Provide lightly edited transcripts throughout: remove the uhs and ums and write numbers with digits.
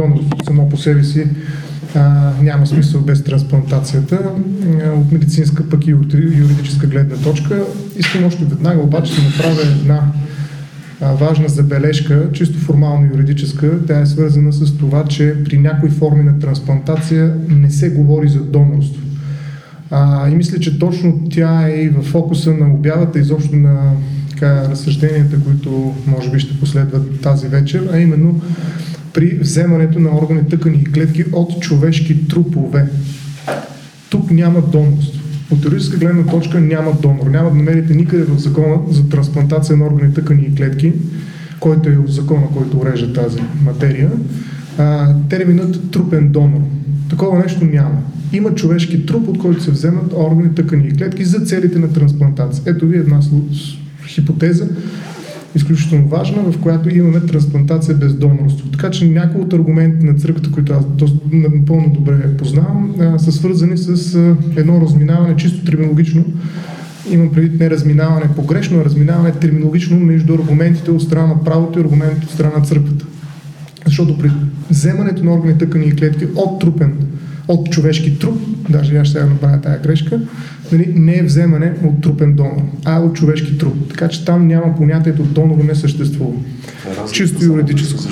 донорството само по себе си няма смисъл без трансплантацията от медицинска пък и от юридическа гледна точка. Искам още веднага обаче да направя една важна забележка, чисто формално юридическа. Тя е свързана с това, че при някои форми на трансплантация не се говори за донорство. И мисля, че точно тя е и в фокуса на обявата, изобщо на разсъжденията, които може би ще последват тази вечер, а именно при вземането на органи, тъкани и клетки от човешки трупове. Тук няма донорство. От юридическа гледна точка няма донор. Няма да намерите никъде в закона за трансплантация на органи, тъкани и клетки, който е от закона, който урежда тази материя, терминът трупен донор. Такова нещо няма. Има човешки труп, от който се вземат органи, тъкани и клетки за целите на трансплантация. Ето ви една хипотеза, изключително важна, в която имаме трансплантация без донорство. Така че някои от аргументите на църквата, които аз напълно добре познавам, са свързани с едно разминаване, чисто терминологично. Имам предвид не разминаване погрешно, а разминаване терминологично между аргументите от страна на правото и аргументите от страна на църквата. Защото при вземането на органи, тъкани и клетки от трупен, от човешки труп, даже аз сега направя тая грешка, не е вземане от трупен донор, а от човешки труп. Така че там няма понятието донора, не съществува. Чисто юридическо.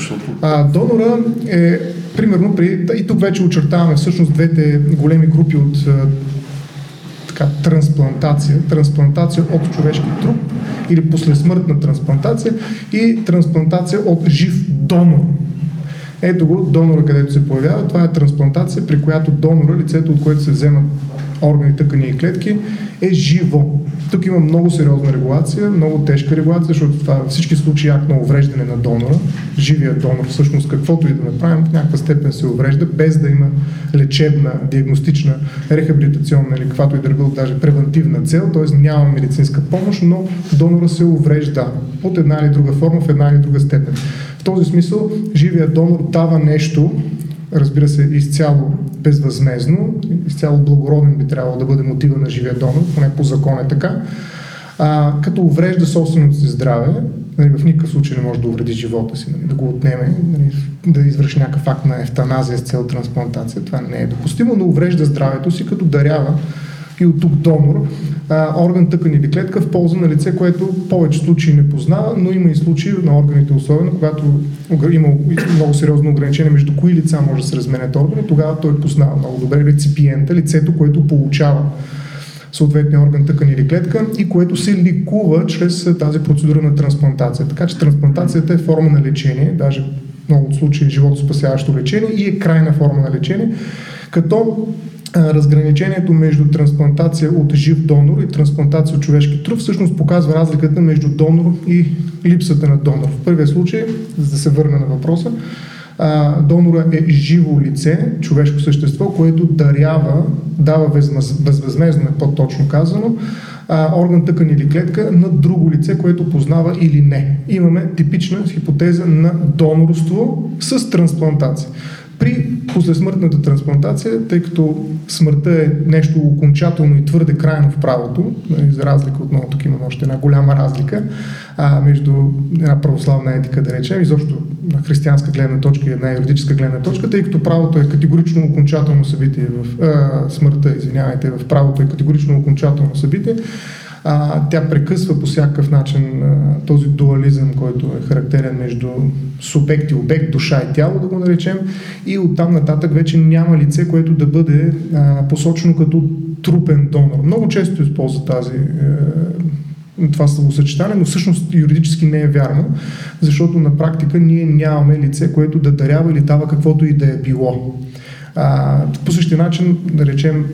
Донора е, примерно, и тук вече очертаваме всъщност двете големи групи от трансплантация. Трансплантация от човешки труп или послесмъртна трансплантация и трансплантация от жив донор. Ето го донора, където се появява. Това е трансплантация, при която донора, лицето, от което се вземат органи, тъкани и клетки, е живо. Тук има много сериозна регулация, много тежка регулация, защото това във всички случаи акт на увреждане на донора. Живия донор, всъщност каквото и да направим, в някаква степен се уврежда, без да има лечебна, диагностична, рехабилитационна или каквато и да било, даже превентивна цел, т.е. няма медицинска помощ, но донора се уврежда под една или друга форма, в една или друга степен. В този смисъл, живия донор дава нещо, разбира се, изцяло безвъзмезно, изцяло благороден би трябвало да бъде мотива на живия донор, поне по закон е така, като уврежда собственото си здраве, в никакъв случай не може да увреди живота си, да го отнеме, да извърши някакъв акт на евтаназия с цел трансплантация, това не е допустимо, но уврежда здравето си, като дарява и от тук донор, орган, тъкан или клетка в полза на лице, което повече случаи не познава, но има и случаи на органите, особено когато има много сериозно ограничение между кои лица може да се разменят органи, тогава той познава много добре реципиента, лицето, което получава съответния орган, тъкан или клетка и което се ликува чрез тази процедура на трансплантация. Така че трансплантацията е форма на лечение, даже много от случаи животоспасяващо лечение и е крайна форма на лечение, като разграничението между трансплантация от жив донор и трансплантация от човешки труп всъщност показва разликата между донор и липсата на донор. В първия случай, за да се върна на въпроса, донора е живо лице, човешко същество, което дарява, дава безвъзмездно, по-точно казано, орган, тъкан или клетка на друго лице, което познава или не. Имаме типична хипотеза на донорство с трансплантация. При послесмъртната трансплантация, тъй като смъртта е нещо окончателно и твърде крайно в правото, за разлика отново, тук има още една голяма разлика между една православна етика, да речем, изобщо на християнска гледна точка и една юридическа гледна точка, тъй като правото е категорично окончателно събитие в смъртта, извинявайте, в правото е категорично окончателно събитие. Тя прекъсва по всякакъв начин този дуализъм, който е характерен между субект и обект, душа и тяло, да го наречем, и оттам нататък вече няма лице, което да бъде посочено като трупен донор. Много често използва това словосъчетание, но всъщност юридически не е вярно, защото на практика ние нямаме лице, което да дарява или дава каквото и да е било. По същия начин, да речем,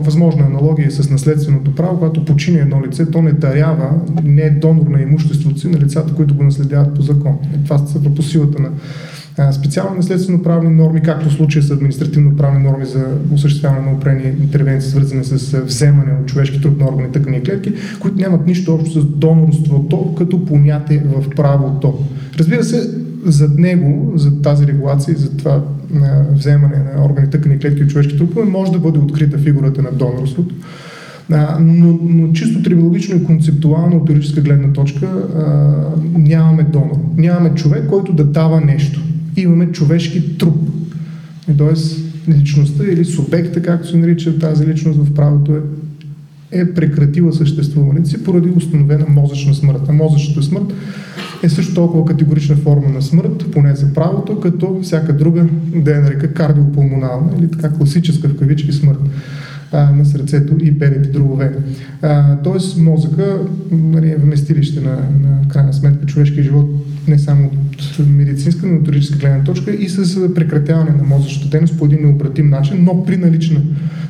възможна аналогия с наследственото право, когато почине едно лице, то не дарява, не е донор на имуществото си на лицата, които го наследяват по закон. Това са по силата на специални наследствено-правни норми, както в случая с административно-правни норми за осъществяване на определени интервенции, свързани с вземане от човешки труп на органи, тъкани и клетки, които нямат нищо общо с донорството като понятие в правото. Разбира се, зад него, за тази регулация и за това вземане на органи, тъкани, клетки от човешки трупове, може да бъде открита фигурата на донорството. Но чисто терминологично и концептуално от юридическа гледна точка нямаме донор. Нямаме човек, който да дава нещо. Имаме човешки труп. Тоест, личността или субекта, както се нарича тази личност в правото, е прекратила съществуването си поради установена мозъчна смърт. А мозъчната смърт е също толкова категорична форма на смърт, поне за правото, като всяка друга, да я нарека кардиопулмонална или така класическа в кавички смърт на сърцето и белите дробове. Тоест мозъка е вместилище на крайна сметка човешкия живот, не само от медицинска, но и от юридическа гледна точка, и с прекратяване на мозъчната дейност по един необратим начин, но при налична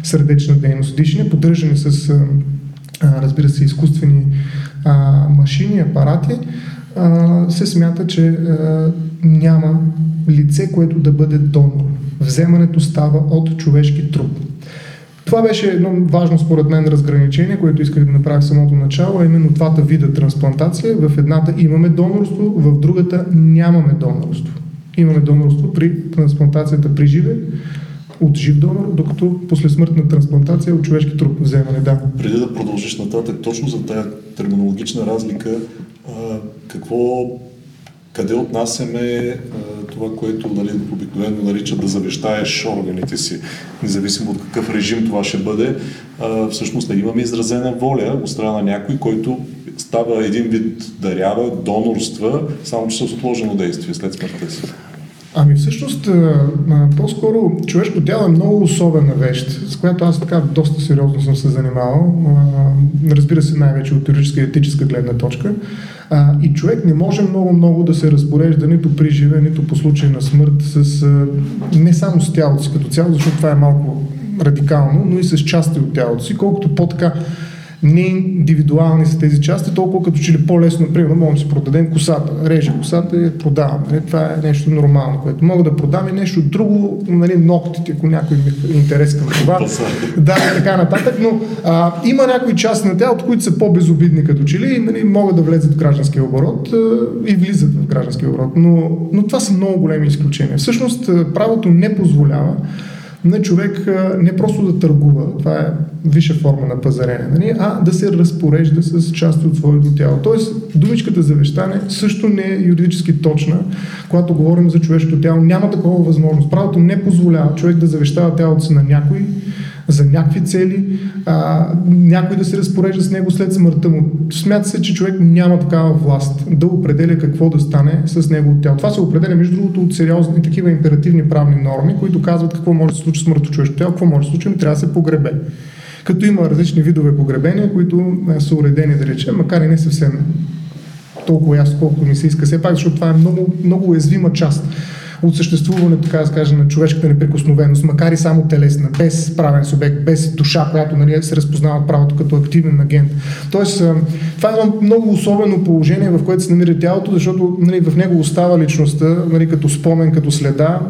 сърдечна дейност, дишане, поддържане с, разбира се, изкуствени машини, апарати, се смята, че няма лице, което да бъде донор. Вземането става от човешки труп. Това беше едно важно според мен разграничение, което исках да направя в самото начало, а именно двата вида трансплантация. В едната имаме донорство, в другата нямаме донорство. Имаме донорство при трансплантацията при живе, от жив донор, докато послесмъртна трансплантация от човешки труп вземане. Да. Преди да продължиш нататък, точно за тая терминологична разлика, къде отнасяме това, което обикновено наричат да завещаеш органите си, независимо от какъв режим това ще бъде, всъщност не имаме изразена воля от страна на някой, който става един вид дарява, донорства, само че с отложено действие след смъртта си. Ами всъщност, по-скоро човешко тяло е много особена вещ, с която аз така доста сериозно съм се занимавал, разбира се най-вече от юридическа и етическа гледна точка, и човек не може много да се разпорежда нито при живе, нито по случай на смърт, не само с тялото си като цяло, защото това е малко радикално, но и с части от тялото си, колкото по-така не индивидуални са тези части, толкова като че ли по-лесно, примерно, можем да си продадем косата. Реже косата и я продавам. Това е нещо нормално, което мога да продам и нещо друго, ногтите, ако някой ми е интерес към това. Да, и така нататък, но има някои части на тялото, които са по-безобидни като че ли, могат да влезат в гражданския оборот и влизат в гражданския оборот. Но това са много големи изключения. Всъщност, правото не позволява на човек не просто да търгува, това е висша форма на пазарение, а да се разпорежда с части от своето тяло. Тоест, думичката завещане също не е юридически точна, когато говорим за човешкото тяло. Няма такова възможност. Правото не позволява човек да завещава тялото си на някой, за някакви цели, някой да се разпорежда с него след смъртта му. Смята се, че човек няма такава власт да определя какво да стане с неговото тяло. Това се определя, между другото, от сериозни такива императивни правни норми, които казват какво може да се случи с мъртво човешко тяло, какво може да се случи, но трябва да се погребе. Като има различни видове погребения, които са уредени, да речем, макар и не съвсем толкова ясно, колкото ми се иска все пак, защото това е много, много уязвима част от съществуването, така да се каже, на човешката неприкосновеност, макар и само телесна, без правен субект, без душа, която се разпознава правото като активен агент. Тоест, това е едно много особено положение, в което се намира тялото, защото в него остава личността, като спомен, като следа,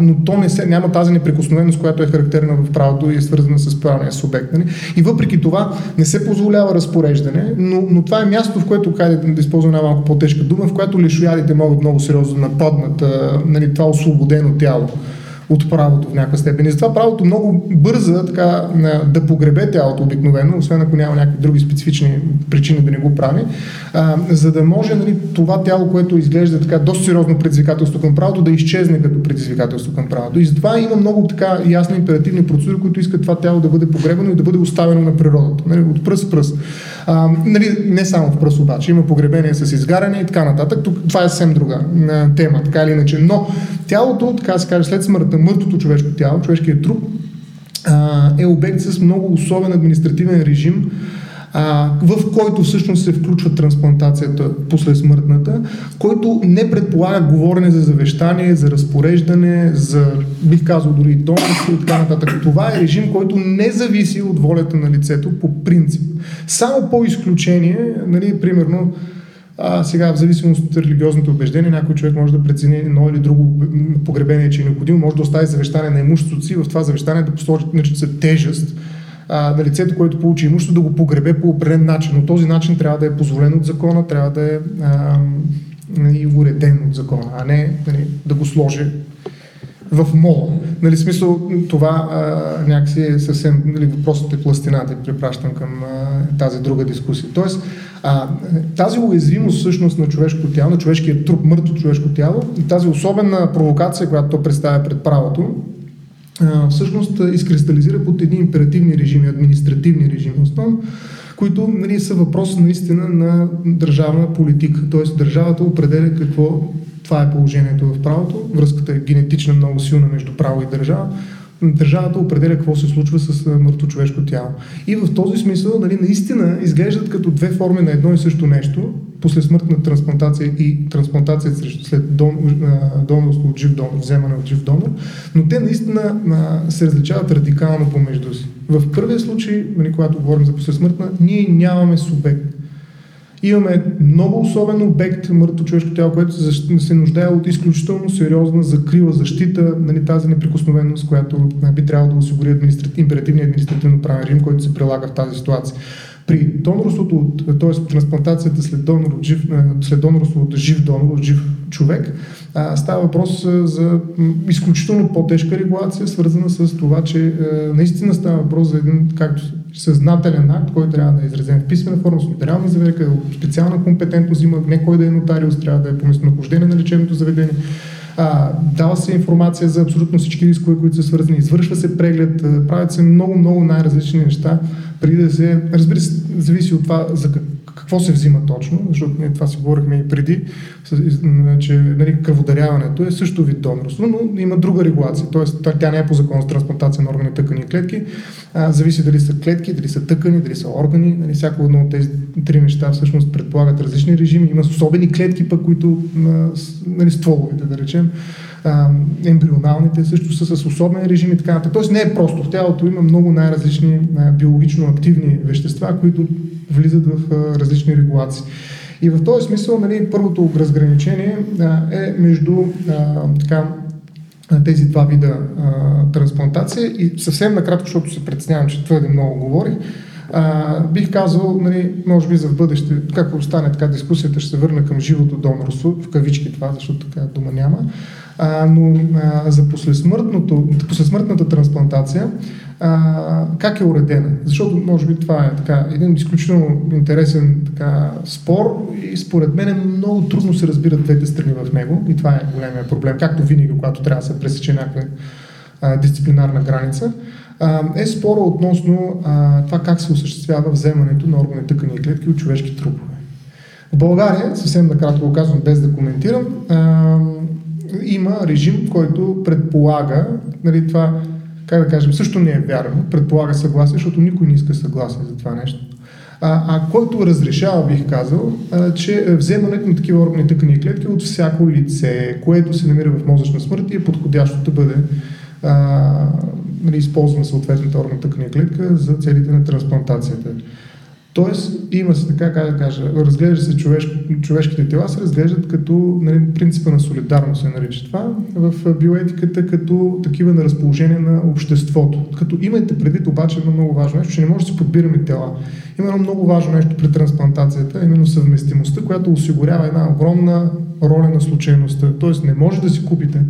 но то няма тази неприкосновеност, която е характерна в правото и е свързана с правния субект. И въпреки това не се позволява разпореждане, но това е място, в което, да използвам една малко по-тежка дума, в която лишоядите могат много сериозно нападнат това освободено тяло от правото в някаква степен. И затова правото много бърза да погребе тялото обикновено, освен ако няма някакви други специфични причини да не го прави, за да може това тяло, което изглежда доста сериозно предизвикателство към правото, да изчезне като предизвикателство към правото. И затова има много ясни императивни процедури, които искат това тяло да бъде погребено и да бъде оставено на природата. От пръст в пръст. Не само в пръст обаче. Има погребение с изгаряне и така нататък. Това е съвсем друга тема, така или иначе. Но тялото, така се каже, след смъртта, мъртвото човешко тяло, човешкият труп, е обект с много особен административен режим, в който всъщност се включва трансплантацията послесмъртната, който не предполага говорене за завещание, за разпореждане, за, бих казал, дори донорство и така нататък. Това е режим, който не зависи от волята на лицето по принцип. Само по изключение, примерно, сега, в зависимост от религиозното убеждение, някой човек може да прецени едно или друго погребение, че е необходимо, може да остави завещание на имуществото си, в това завещание да посочи тежест на лицето, което получи имущество, да го погребе по определен начин. Но този начин трябва да е позволен от закона, трябва да е и уреден от закона, а не да го сложи в мола. Смисъл, това някакси е съвсем, въпросът е пластината, и препращам към тази друга дискусия. Тоест, тази уязвимост всъщност на човешкото тяло, на човешкия труп, мъртво човешко тяло, и тази особена провокация, която то представя пред правото, всъщност изкристализира под едни императивни режими, административни режими основно, които са въпрос наистина на държавна политика. Т.е. държавата определя какво, това е положението в правото, връзката е генетична, много силна между право и държава. Държавата определя какво се случва с мъртво човешко тяло. И в този смисъл наистина изглеждат като две форми на едно и също нещо, послесмъртна трансплантация и трансплантация след донорство от жив донор, вземане от жив донор, но те наистина се различават радикално помежду си. В първия случай, когато говорим за послесмъртна, ние нямаме субект. Имаме много особен обект, мъртво човешко тяло, което се нуждае от изключително сериозна закрила, защита, тази неприкосновеност, която би трябвало да осигури императивният административно-правен режим, който се прилага в тази ситуация. При донорството, т.е. трансплантацията след донорство от жив донор, от жив човек, става въпрос за изключително по-тежка регулация, свързана с това, че наистина става въпрос за един, както съзнателен акт, който трябва да е изразен в писмена форма, с нотариална заверка, специална компетентност има, не кой да е нотариус, трябва да е по местонахождение на лечебното заведение. Дава се информация за абсолютно всички рискове, които са свързани, извършва се преглед, правят се много най-различни неща, преди да се, разбира се, зависи от това за какво се взима точно, защото ние това си говорихме и преди, че кръводаряването е също вид донорство, но има друга регулация, т.е. тя не е по закон за трансплантация на органи, тъкани и клетки, зависи дали са клетки, дали са тъкани, дали са органи, всяко едно от тези три неща всъщност предполагат различни режими, има особени клетки, пък които стволовите, да речем, ембрионалните също са с особен режим и така нататък. Тоест не е просто. В тялото има много най-различни биологично активни вещества, които влизат в различни регулации. И в този смисъл първото разграничение е между тези два вида трансплантация и съвсем накратко, защото се притеснявам, че твърде много говорих, бих казал, може би за в бъдеще, както остане така дискусията, ще се върна към живото донорство, в кавички това, защото така дума няма, но за послесмъртната трансплантация, как е уредена? Защото може би това е един изключително интересен спор и според мен е много трудно се разбират двете страни в него и това е големия проблем, както винаги, когато трябва да се пресече някаква дисциплинарна граница. Е спора относно това как се осъществява вземането на органи, тъкани и клетки от човешки трупове. В България, съвсем накратко го казвам, без да коментирам, има режим, който предполага, това, как да кажем, също не е вярно, предполага съгласие, защото никой не иска съгласие за това нещо. Който разрешава, бих казал, че вземането на такива органи, тъкани и клетки от всяко лице, което се намира в мозъчна смърт и е подходящо да бъде използваме съответната органна тъканна клетка за целите на трансплантацията. Тоест, има се разглежда се човешките тела, се разглеждат като принципа на солидарност, се нарича това, в биоетиката като такива на разположение на обществото. Като имайте предвид обаче едно много важно нещо, че не може да си подбираме тела. Има едно много важно нещо при трансплантацията, именно съвместимостта, която осигурява една огромна роля на случайността. Тоест, не може да си купите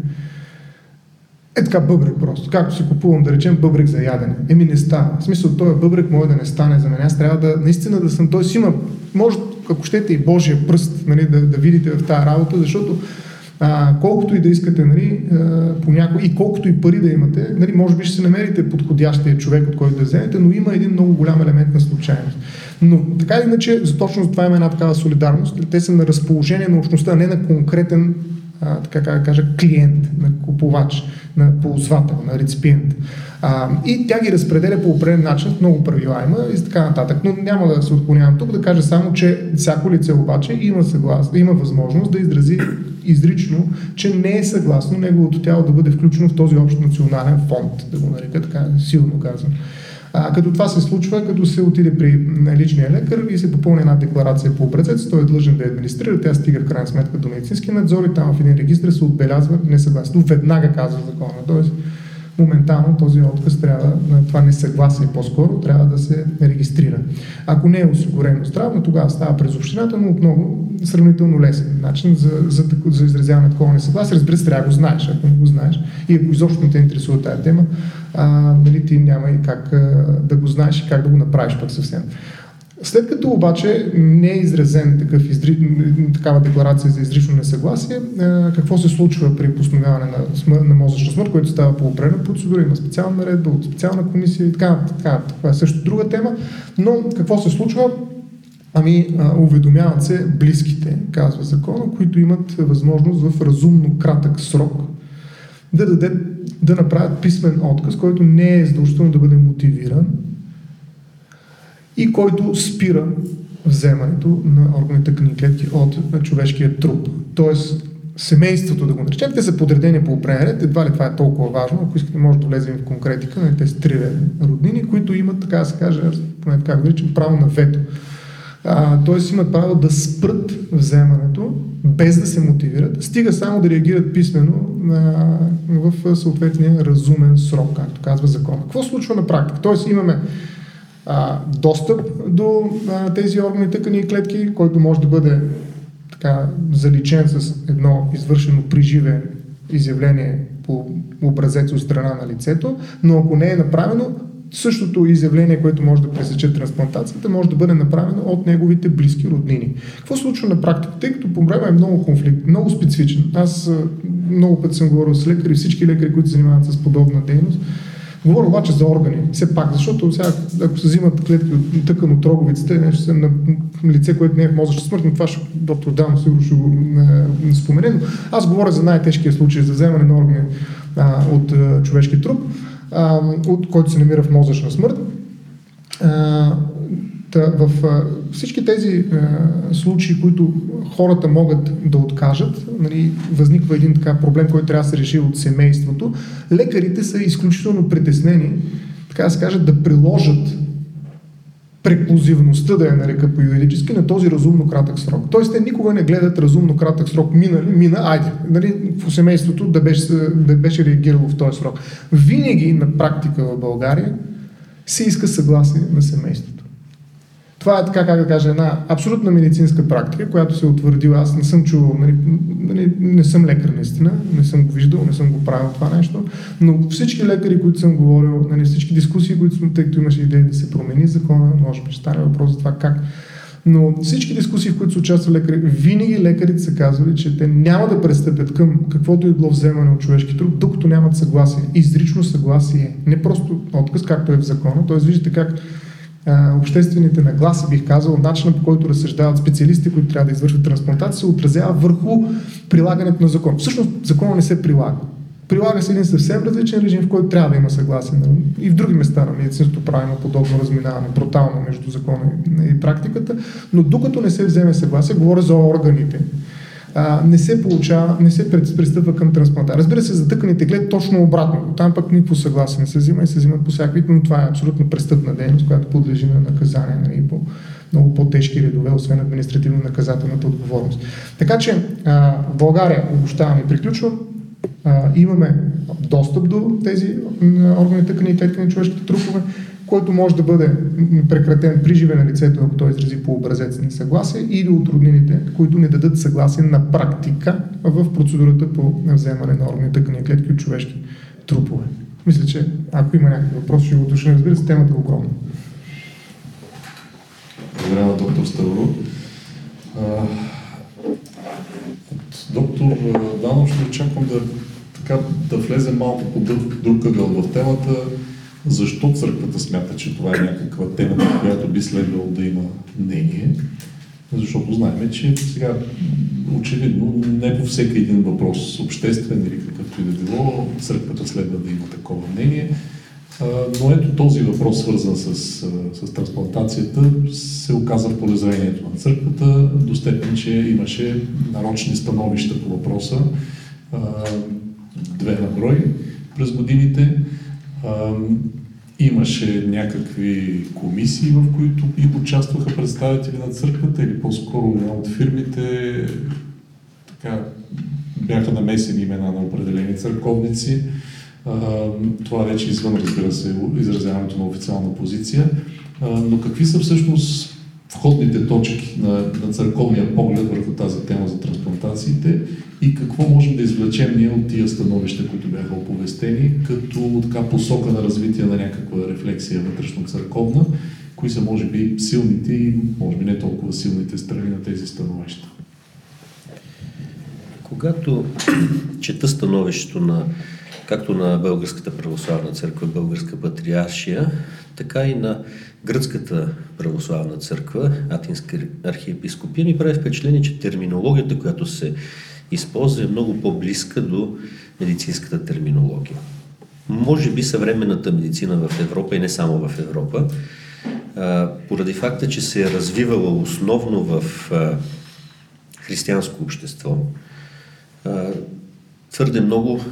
бъбрек просто. Както си купувам, да речем, бъбрек за ядене. Не става. В смисъл, този бъбрек може да не стане за мен. Аз трябва наистина да съм. Той си има, може, ако щете, и Божия пръст, да видите в тази работа, защото колкото и да искате, понякога, и колкото и пари да имате, може би ще се намерите подходящия човек, от който да вземете, но има един много голям елемент на случайност. Но така или иначе, точно за това има една такава солидарност. Те са на разположение на общността, а не на конкретен клиент, на купувач, на ползвател, на реципиент. И тя ги разпределя по определен начин, много правила има и така нататък. Но няма да се отклонявам тук, да кажа само, че всяко лице обаче има възможност да изрази изрично, че не е съгласно неговото тяло да бъде включено в този общ национален фонд, да го нарека така силно казвам. Като това се случва, като се отиде при личния лекар и се попълни една декларация по образец, той е длъжен да я администрира, тя стига в крайна сметка до медицински надзор и там в един регистр се отбелязва несъгласието. Веднага казва закона, т.е. моментално този отказ трябва, това несъгласие по-скоро, трябва да се регистрира. Ако не е осигурено здравно, тогава става през общината, но отново сравнително лесен начин за изразяване такова несъгласие. Разбира се, трябва да го знаеш, ако не го знаеш и ако изобщо не те интересува тая тема, ти няма и как да го знаеш и как да го направиш пък съвсем. След като обаче не е изразен такава декларация за изрично несъгласие, какво се случва при постановяване на мозъчна смърт, което става по определена процедура, има специална наредба от специална комисия и така. Това е също друга тема, но какво се случва? Ами, уведомяват се близките, казва закона, които имат възможност в разумно кратък срок да направят писмен отказ, който не е задължително да бъде мотивиран и който спира вземането на органите кътни клетки от човешкия труп. Тоест, семейството, да го наречем, те са подредени по определен ред, едва ли това е толкова важно, ако искате може да влезем в конкретика, нали, те са три роднини, които имат, така да се каже, поне така го речем, право на вето. Т.е. имат право да спрат вземането, без да се мотивират, стига само да реагират писмено в съответния разумен срок, както казва закон. Какво случва на практика? Т.е. имаме достъп до тези органи, тъкани и клетки, който може да бъде така заличен с едно извършено приживе изявление по образец от страна на лицето, но ако не е направено, същото изявление, което може да пресече трансплантацията, може да бъде направено от неговите близки роднини. Какво случва на практика? Тъй като проблема е много конфликт, много специфичен. Аз много път съм говорил с лекари, всички лекари, които се занимават с подобна дейност. Говоря обаче за органи, все пак, защото сега, ако се взимат клетки от тъкан от роговиците, нещо съм на лице, което не е в мозъчна смърт, но това доктор Данов сигурно ще го спомене, но аз говоря за най-тежкия случай за вземане на органи от човешки труп, от който се намира в мозъчна смърт. В всички тези случаи, които хората могат да откажат, нали, възниква един така проблем, който трябва да се реши от семейството. Лекарите са изключително притеснени, така да се кажат, да приложат преклузивността, да я нарека по-юридически, на този разумно кратък срок. Тоест, те никога не гледат разумно кратък срок, айде, нали, в семейството да беше реагирало в този срок. Винаги на практика в България се иска съгласие на семейството. Това е така, как да кажа, една абсолютна медицинска практика, която се е утвърдила. Аз не съм чувал, не съм лекар наистина, не съм го виждал, не съм го правил това нещо, но всички лекари, които съм говорил, всички дискусии, които съм, тъй като имаше идея да се промени закона, може би ще стане въпрос за това как. Но всички дискусии, в които са участвали лекари, винаги лекарите са казвали, че те няма да престъпят към каквото и било вземане от човешки труп, докато нямат съгласие. Изрично съгласие, не просто отказ, както е в закона. Тоест, виждате как обществените нагласи, бих казал, начина, по който разсъждават специалисти, които трябва да извършват трансплантация, се отразява върху прилагането на закон. Всъщност законът не се прилага. Прилага се един съвсем различен режим, в който трябва да има съгласие. И в други места на медицинството правим подобно разминаване, брутално между закона и практиката, но докато не се вземе съгласие, говоря за органите, не се пристъпва към трансплантация. Разбира се, за тъканите клетки точно обратно. Там пък никакво съгласие не се взима и се взимат по всякакви, но това е абсолютно престъпна дейност, която подлежи на наказание, нали, по много по-тежки редове, освен административно-наказателната отговорност. Така че в България, обобщавам и приключвам, имаме достъп до тези органи, тъкани и клетки на човешките трупове, който може да бъде прекратен при живе на лицето, ако той изрази по образец несъгласие, или от роднините, които не дадат съгласие на практика в процедурата по вземане на органи, тъкани и клетки от човешки трупове. Мисля, че ако има някакви въпроси, ще го уточня. Разбира се, темата е огромна. Благодаря на доктор Ставру. Доктор Данов, ще очаквам да влезе малко по друг къгъл в темата. Защо църквата смята, че това е някаква тема, на която би следвало да има мнение? Защото знаем, че сега очевидно не по всеки един въпрос, обществен или какъвто и да било, църквата следва да има такова мнение. Но ето този въпрос, свързан с трансплантацията, се оказа в полезрението на църквата, до степен, че имаше нарочни становища по въпроса, 2 на брой през годините. Имаше някакви комисии, в които и участваха представители на църквата или по-скоро една от фирмите. Така, бяха намесени имена на определени църковници. Това вече извън, разбира се, изразяването на официална позиция. Но какви са всъщност входните точки на църковния поглед върху тази тема за трансплантациите и какво можем да извлечем ние от тия становища, които бяха оповестени, като така посока на развитие на някаква рефлексия вътрешно църковна кои са може би силните и може би не толкова силните страни на тези становища. Когато чета становището на както на Българската православна църква, Българска патриаршия, така и на Гръцката православна църква, Атинска архиепископия, ми прави впечатление, че терминологията, която се използва, е много по-близка до медицинската терминология. Може би съвременната медицина в Европа и не само в Европа, поради факта, че се е развивала основно в християнско общество, твърде много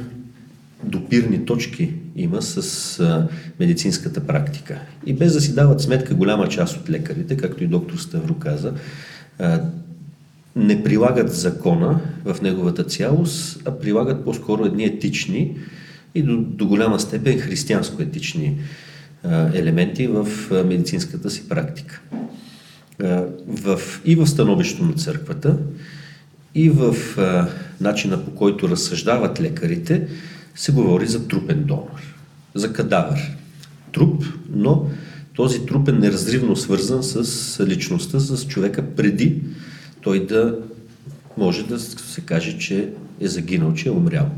допирни точки има с медицинската практика. И без да си дават сметка голяма част от лекарите, както и доктор Ставру каза, не прилагат закона в неговата цялост, а прилагат по-скоро едни етични и до голяма степен християнско-етични елементи в медицинската си практика. И в становището на църквата, и в начина, по който разсъждават лекарите, се говори за трупен донор, за кадавър. Труп, но този труп е неразривно свързан с личността, с човека преди той да може да се каже, че е загинал, че е умрял.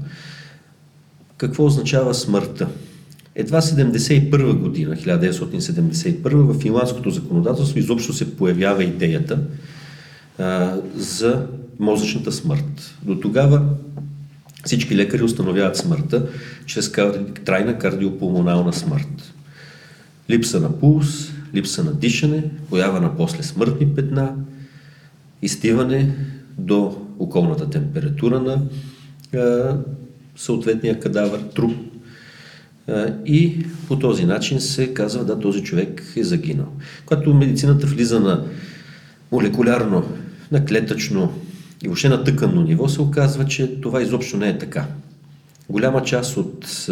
Какво означава смъртта? Едва 1971 в финландското законодателство изобщо се появява идеята за мозъчната смърт. До тогава всички лекари установяват смъртта чрез трайна кардиопулмонална смърт. Липса на пулс, липса на дишане, поява на после смъртни петна, изтиване до околната температура на съответния кадавър, труп. И по този начин се казва, да, този човек е загинал. Когато медицината влиза на молекулярно, на клетъчно и въобще на тъканно ниво, се оказва, че това изобщо не е така. Голяма част от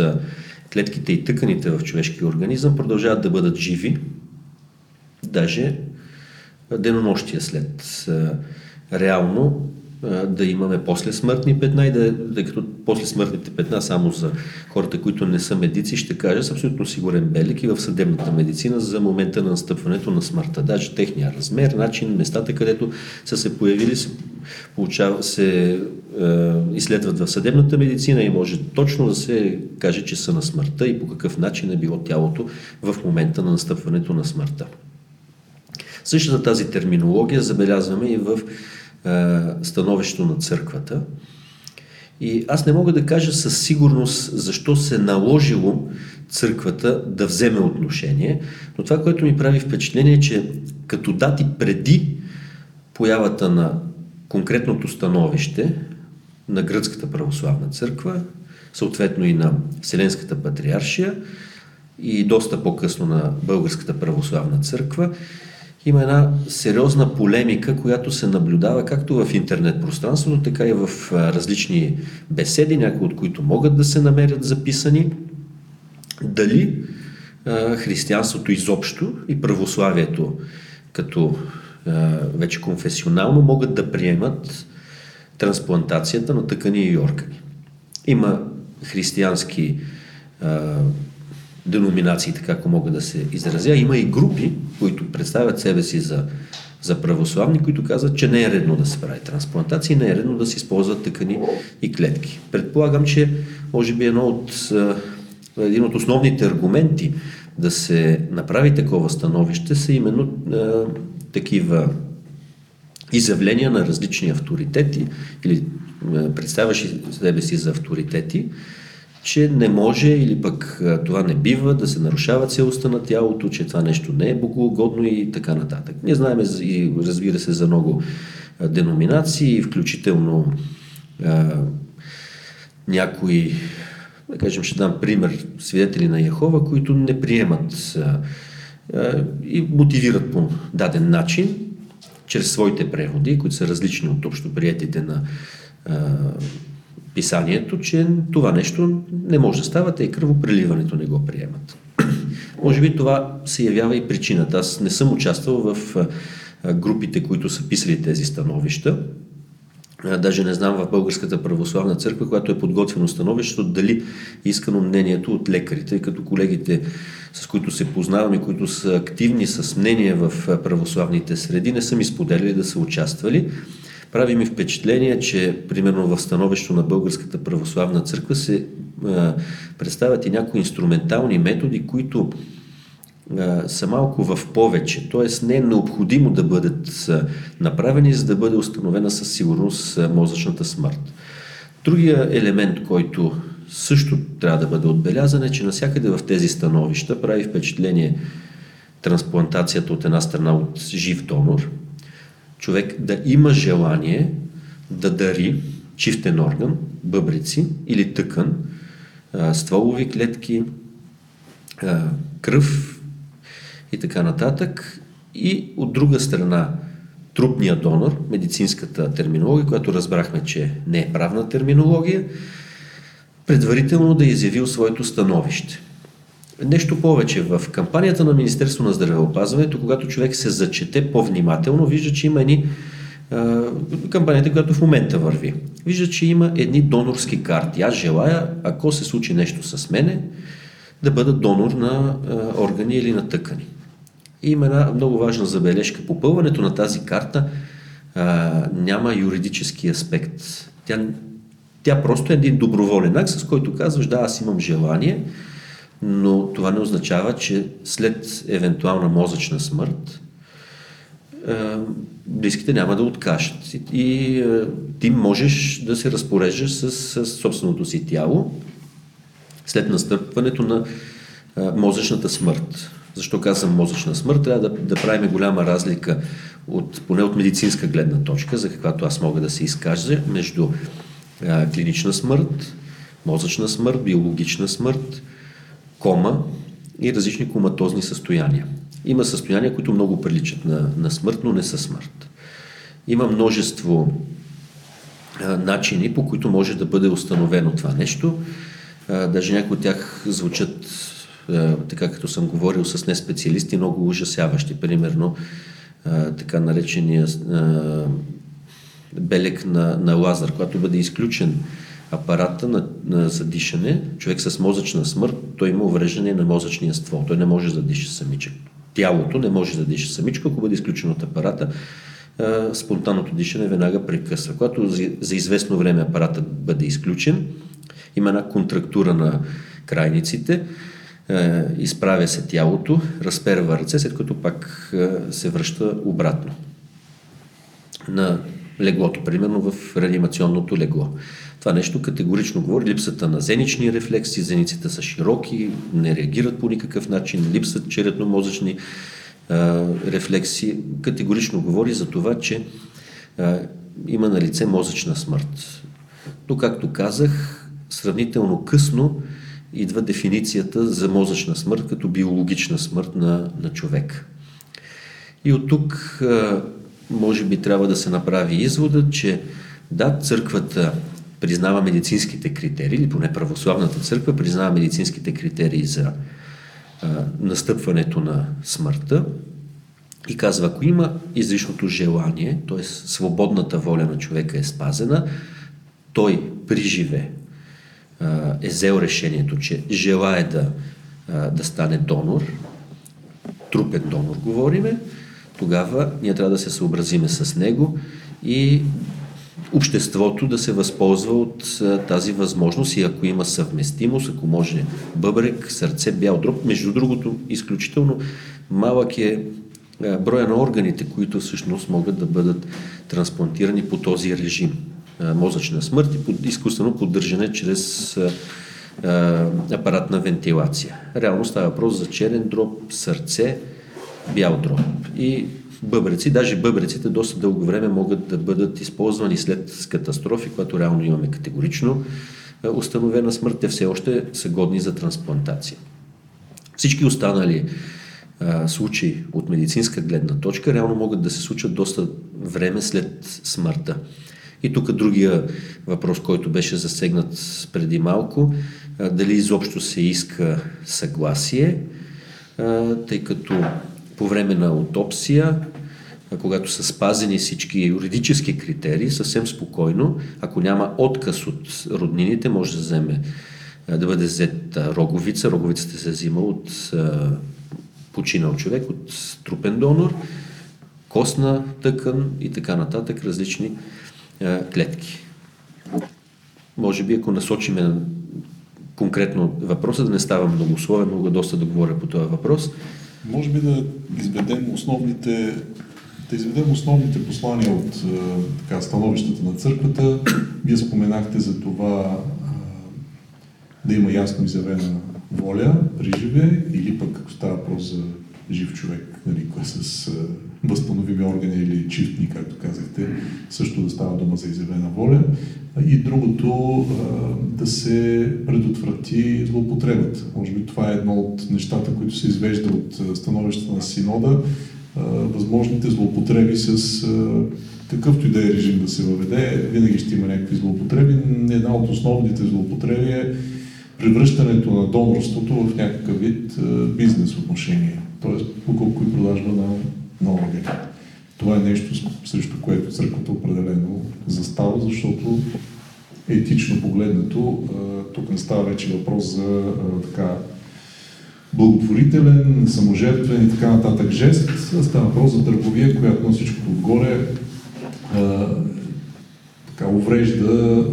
клетките и тъканите в човешкия организъм продължават да бъдат живи, даже денонощия след. Реално да имаме после смъртни петна и да като после смъртните петна, само за хората, които не са медици, ще кажа с абсолютно сигурен белег и в съдебната медицина за момента на настъпването на смъртта. Даже техния размер, начин, местата, където са се появили, се изследват в съдебната медицина и може точно да се каже, че са на смъртта и по какъв начин е било тялото в момента на настъпването на смъртта. Същата тази терминология забелязваме и в становището на църквата. И аз не мога да кажа със сигурност защо се наложило църквата да вземе отношение, но това, което ми прави впечатление е, че като дати преди появата на конкретното становище на Гръцката православна църква, съответно и на Вселенската патриаршия и доста по-късно на Българската православна църква, има една сериозна полемика, която се наблюдава както в интернет пространството, така и в различни беседи, някои от които могат да се намерят записани, дали християнството изобщо и православието като вече конфесионално могат да приемат трансплантацията на тъкани и органи. Има християнски деноминации, така ако мога да се изразя. Има и групи, които представят себе си за православни, които казват, че не е редно да се прави трансплантации, не е редно да се използват тъкани и клетки. Предполагам, че може би един от основните аргументи да се направи такова становище са именно такива изявления на различни авторитети или представящи себе си за авторитети, че не може или пък това не бива, да се нарушава целостта на тялото, че това нещо не е богоугодно и така нататък. Ние знаем и разбира се за много деноминации, включително някои, да кажем, ще дам пример, свидетели на Яхова, които не приемат и мотивират по даден начин, чрез своите преводи, които са различни от общоприетите на писанието, че това нещо не може да става, и кръвопреливането не го приемат. Може би това се явява и причината. Аз не съм участвал в групите, които са писали тези становища, Даже не знам в Българската православна църква, която е подготвено становището, дали е искано мнението от лекарите, като колегите, с които се познаваме, които са активни с мнение в православните среди, не са ми споделили да са участвали. Прави ми впечатление, че примерно в становището на Българската православна църква се представят и някои инструментални методи, които са малко в повече, т.е. не е необходимо да бъдат направени, за да бъде установена със сигурност мозъчната смърт. Другия елемент, който също трябва да бъде отбелязан, е, че навсякъде в тези становища прави впечатление трансплантацията от една страна от жив донор, човек да има желание да дари чифтен орган, бъбреци или тъкан, стволови клетки, кръв и така нататък. И от друга страна трупния донор, медицинската терминология, която разбрахме, че не е правна терминология, предварително да е изявил своето становище. Нещо повече, в кампанията на Министерство на здравеопазването, когато човек се зачете по-внимателно, вижда, че има едни кампанията, която в момента върви. Вижда, че има едни донорски карти. Аз желая, ако се случи нещо с мене, да бъда донор на органи или на тъкани. И има една много важна забележка. Попълването на тази карта няма юридически аспект. Тя просто е един доброволен акт, с който казваш, да, аз имам желание, но това не означава, че след евентуална мозъчна смърт близките няма да откажат. И ти можеш да се разпореждаш с собственото си тяло след настъпването на мозъчната смърт. Защо казвам мозъчна смърт? Трябва да правим голяма разлика, поне от медицинска гледна точка, за каквато аз мога да се изкажа, между клинична смърт, мозъчна смърт, биологична смърт, кома и различни коматозни състояния. Има състояния, които много приличат на смърт, но не са смърт. Има множество начини, по които може да бъде установено това нещо. Даже някои от тях звучат, така като съм говорил с неспециалисти, много ужасяващи. Примерно, така наречения белег на Лазар, когато бъде изключен апарата за дишане, човек с мозъчна смърт, той има увреждане на мозъчния ствол. Той не може да диша самичък. Тялото не може да диша самичко, ако бъде изключен от апарата. Спонтанното дишане веднага прекъсва. Когато за известно време апаратът бъде изключен, има една контрактура на крайниците, изправя се тялото, разперва ръце, след като пак се връща обратно на леглото, примерно в реанимационното легло. Това нещо категорично говори липсата на зенични рефлекси, зениците са широки, не реагират по никакъв начин, липсат черепно-мозъчни рефлекси, категорично говори за това, че има на лице мозъчна смърт. Но, както казах, сравнително късно идва дефиницията за мозъчна смърт като биологична смърт на човек. И от тук може би трябва да се направи извода, че да, църквата признава медицинските критерии, или поне православната църква признава медицинските критерии за настъпването на смъртта и казва, ако има изричното желание, т.е. свободната воля на човека е спазена, той приживе е взел решението, че желае да стане донор, трупен донор говориме, тогава ние трябва да се съобразиме с него и обществото да се възползва от тази възможност и ако има съвместимост, ако може бъбрек, сърце, бял дроб. Между другото, изключително малък е броя на органите, които всъщност могат да бъдат трансплантирани по този режим. Мозъчна смърт и изкуствено поддържане чрез апаратна вентилация. Реално става въпрос за черен дроб, сърце, бял дроб и бъбреци. Даже бъбреците доста дълго време могат да бъдат използвани след катастрофи, когато реално имаме категорично установена смърт. Те все още са годни за трансплантация. Всички останали случаи от медицинска гледна точка реално могат да се случат доста време след смъртта. И тук другия въпрос, който беше засегнат преди малко, дали изобщо се иска съгласие, тъй като по време на аутопсия когато са спазени всички юридически критерии, съвсем спокойно, ако няма отказ от роднините, може да вземе, да бъде взет роговица. Роговицата се взима от починал човек, от трупен донор, костна тъкан и така нататък, различни клетки. Може би, ако насочиме конкретно въпроса, да не става многословен, мога доста да говоря по този въпрос. Може би да изведем основните послания от така, становищата на църквата. Вие споменахте за това да има ясно изявена воля при живе или пък ако става въпрос за жив човек, нали, с възстановими органи или чифтни, както казахте, също да става дума за изявена воля. И другото, да се предотврати злоупотребата. Може би това е едно от нещата, които се извежда от становищата на синода. Възможните злоупотреби с какъвто и да е режим да се въведе, винаги ще има някакви злоупотреби. Една от основните злоупотреби е превръщането на донорството в някакъв вид бизнес отношение, т.е. покупка и продажба на органи. Това е нещо, срещу което църквата определено застава, защото етично погледнато, тук не става вече въпрос за така благотворителен, саможертвен и така нататък жест, става въпрос за търговия, която на всичкото отгоре така уврежда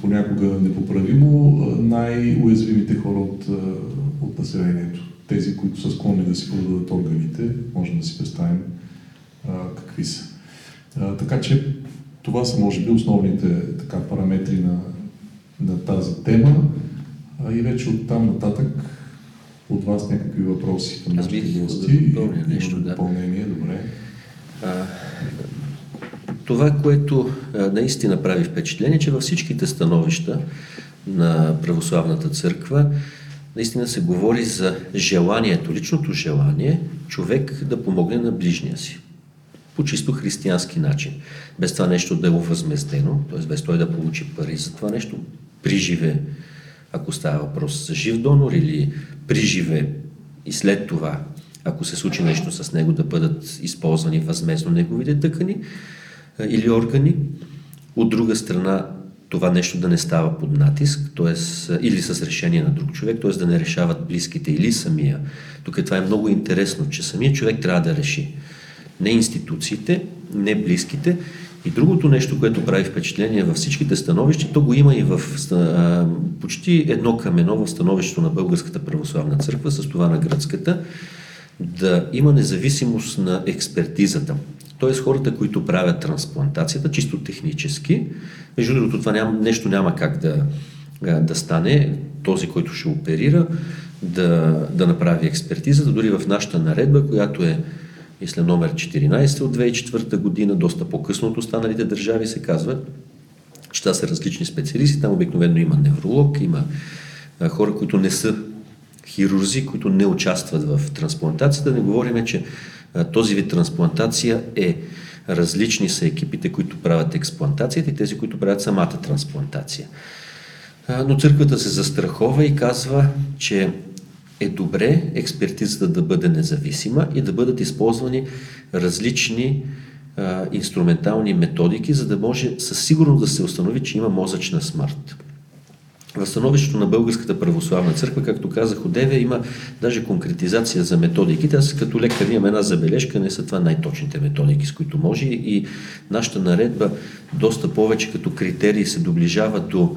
понякога непоправимо най-уязвимите хора от населението. Тези, които са склонни да си продадат органите, можем да си представим какви са. Така че това са, може би, основните така, параметри на тази тема и вече оттам нататък от вас някакви въпроси към нашите гости и допълнение. Добре. Това, което наистина прави впечатление, че във всичките становища на Православната църква наистина се говори за желанието, личното желание човек да помогне на ближния си по чисто християнски начин. Без това нещо да е възмездено, т.е. без той да получи пари за това нещо, приживе, ако става въпрос за жив донор или приживе и след това, ако се случи нещо с него, да бъдат използвани възмездно неговите тъкани или органи. От друга страна, това нещо да не става под натиск, т.е. или с решение на друг човек, т.е. да не решават близките или самия. Тук това е много интересно, че самия човек трябва да реши. Не институциите, не близките. И другото нещо, което прави впечатление във всичките становища, то го има и в почти едно към едно в становището на Българската православна църква с това на гръцката, да има независимост на експертизата. Т.е. хората, които правят трансплантацията, чисто технически, между другото това нещо няма как да стане, този, който ще оперира, да направи експертизата, дори в нашата наредба, която е мисля номер 14 от 2004 година, доста по-късно от останалите държави се казва, че това са различни специалисти, там обикновено има невролог, има хора, които не са хирурзи, които не участват в трансплантацията. Да не говорим, че този вид трансплантация е различни са екипите, които правят експлантацията и тези, които правят самата трансплантация. Но църквата се застрахова и казва, че е добре експертизата да бъде независима и да бъдат използвани различни инструментални методики, за да може със сигурност да се установи, че има мозъчна смърт. В становището на Българската православна църква, както казах, одеве има даже конкретизация за методиките. Аз като лекар имам една забележка, не са това най-точните методики, с които може и нашата наредба доста повече като критерии се доближава до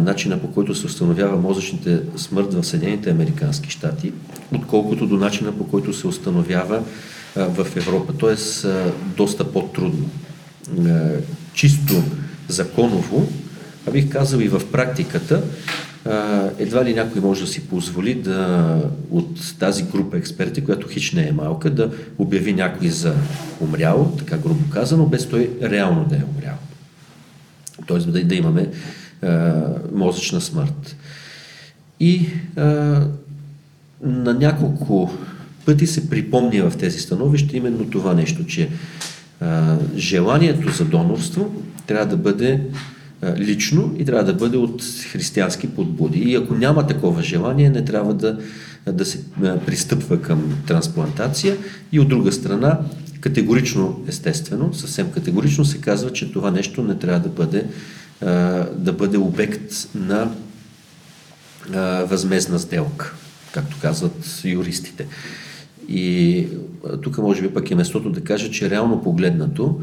начина, по който се установява мозъчната смърт в Съединените американски щати, отколкото до начина, по който се установява в Европа. Тоест, доста по-трудно. Чисто законово, а бих казал и в практиката, едва ли някой може да си позволи от тази група експерти, която хич не е малка, да обяви някой за умрял, така грубо казано, без той реално да е умрял. Тоест да имаме мозъчна смърт. И на няколко пъти се припомня в тези становища именно това нещо, че желанието за донорство трябва да бъде лично и трябва да бъде от християнски подбуди. И ако няма такова желание, не трябва да се пристъпва към трансплантация. И от друга страна, Категорично, естествено, съвсем категорично се казва, че това нещо не трябва да бъде обект на възмездна сделка, както казват юристите. И тук може би пък е местото да кажа, че реално погледнато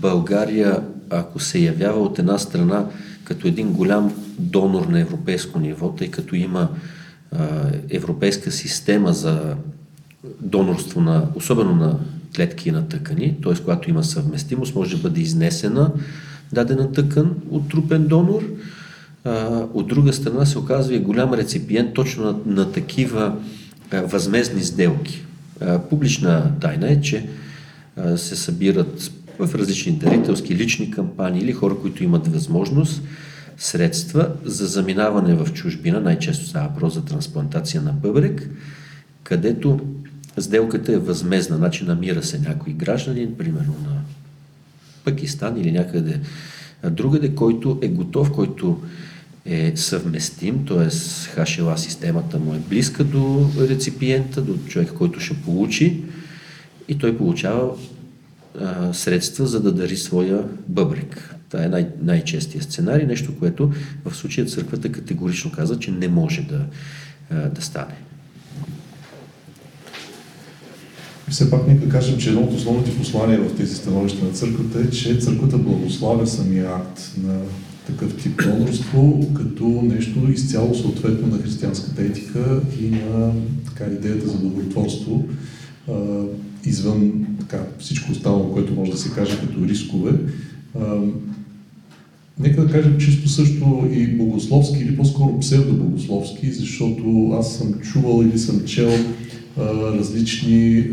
България, ако се явява от една страна като един голям донор на европейско ниво, тъй като има европейска система за донорство на, особено на клетки и на тъкани, т.е. когато има съвместимост, може да бъде изнесена дадена тъкан от трупен донор. От друга страна се оказва и голям реципиент точно на такива възмездни сделки. Публична тайна е, че се събират в различни дарителски, лични кампании или хора, които имат възможност, средства за заминаване в чужбина, най-често става въпрос за трансплантация на бъбрек, където сделката е възмездна, значи намира се някой гражданин, примерно на Пакистан или някъде другаде, който е готов, който е съвместим, т.е. HLA системата му е близка до реципиента, до човека, който ще получи, и той получава средства, за да дари своя бъбрек. Това е най-честия сценарий, нещо, което в случая църквата категорично каза, че не може да стане. Все пак нека кажем, че едно от основните послания в тези становища на църквата е, че църквата благославя самия акт на такъв тип донорство като нещо изцяло съответно на християнската етика и на така, идеята за добротворство, извън така, всичко останало, което може да се каже като рискове. Нека да кажем чисто също и богословски, или по-скоро псевдобогословски, защото аз съм чувал или съм чел различни,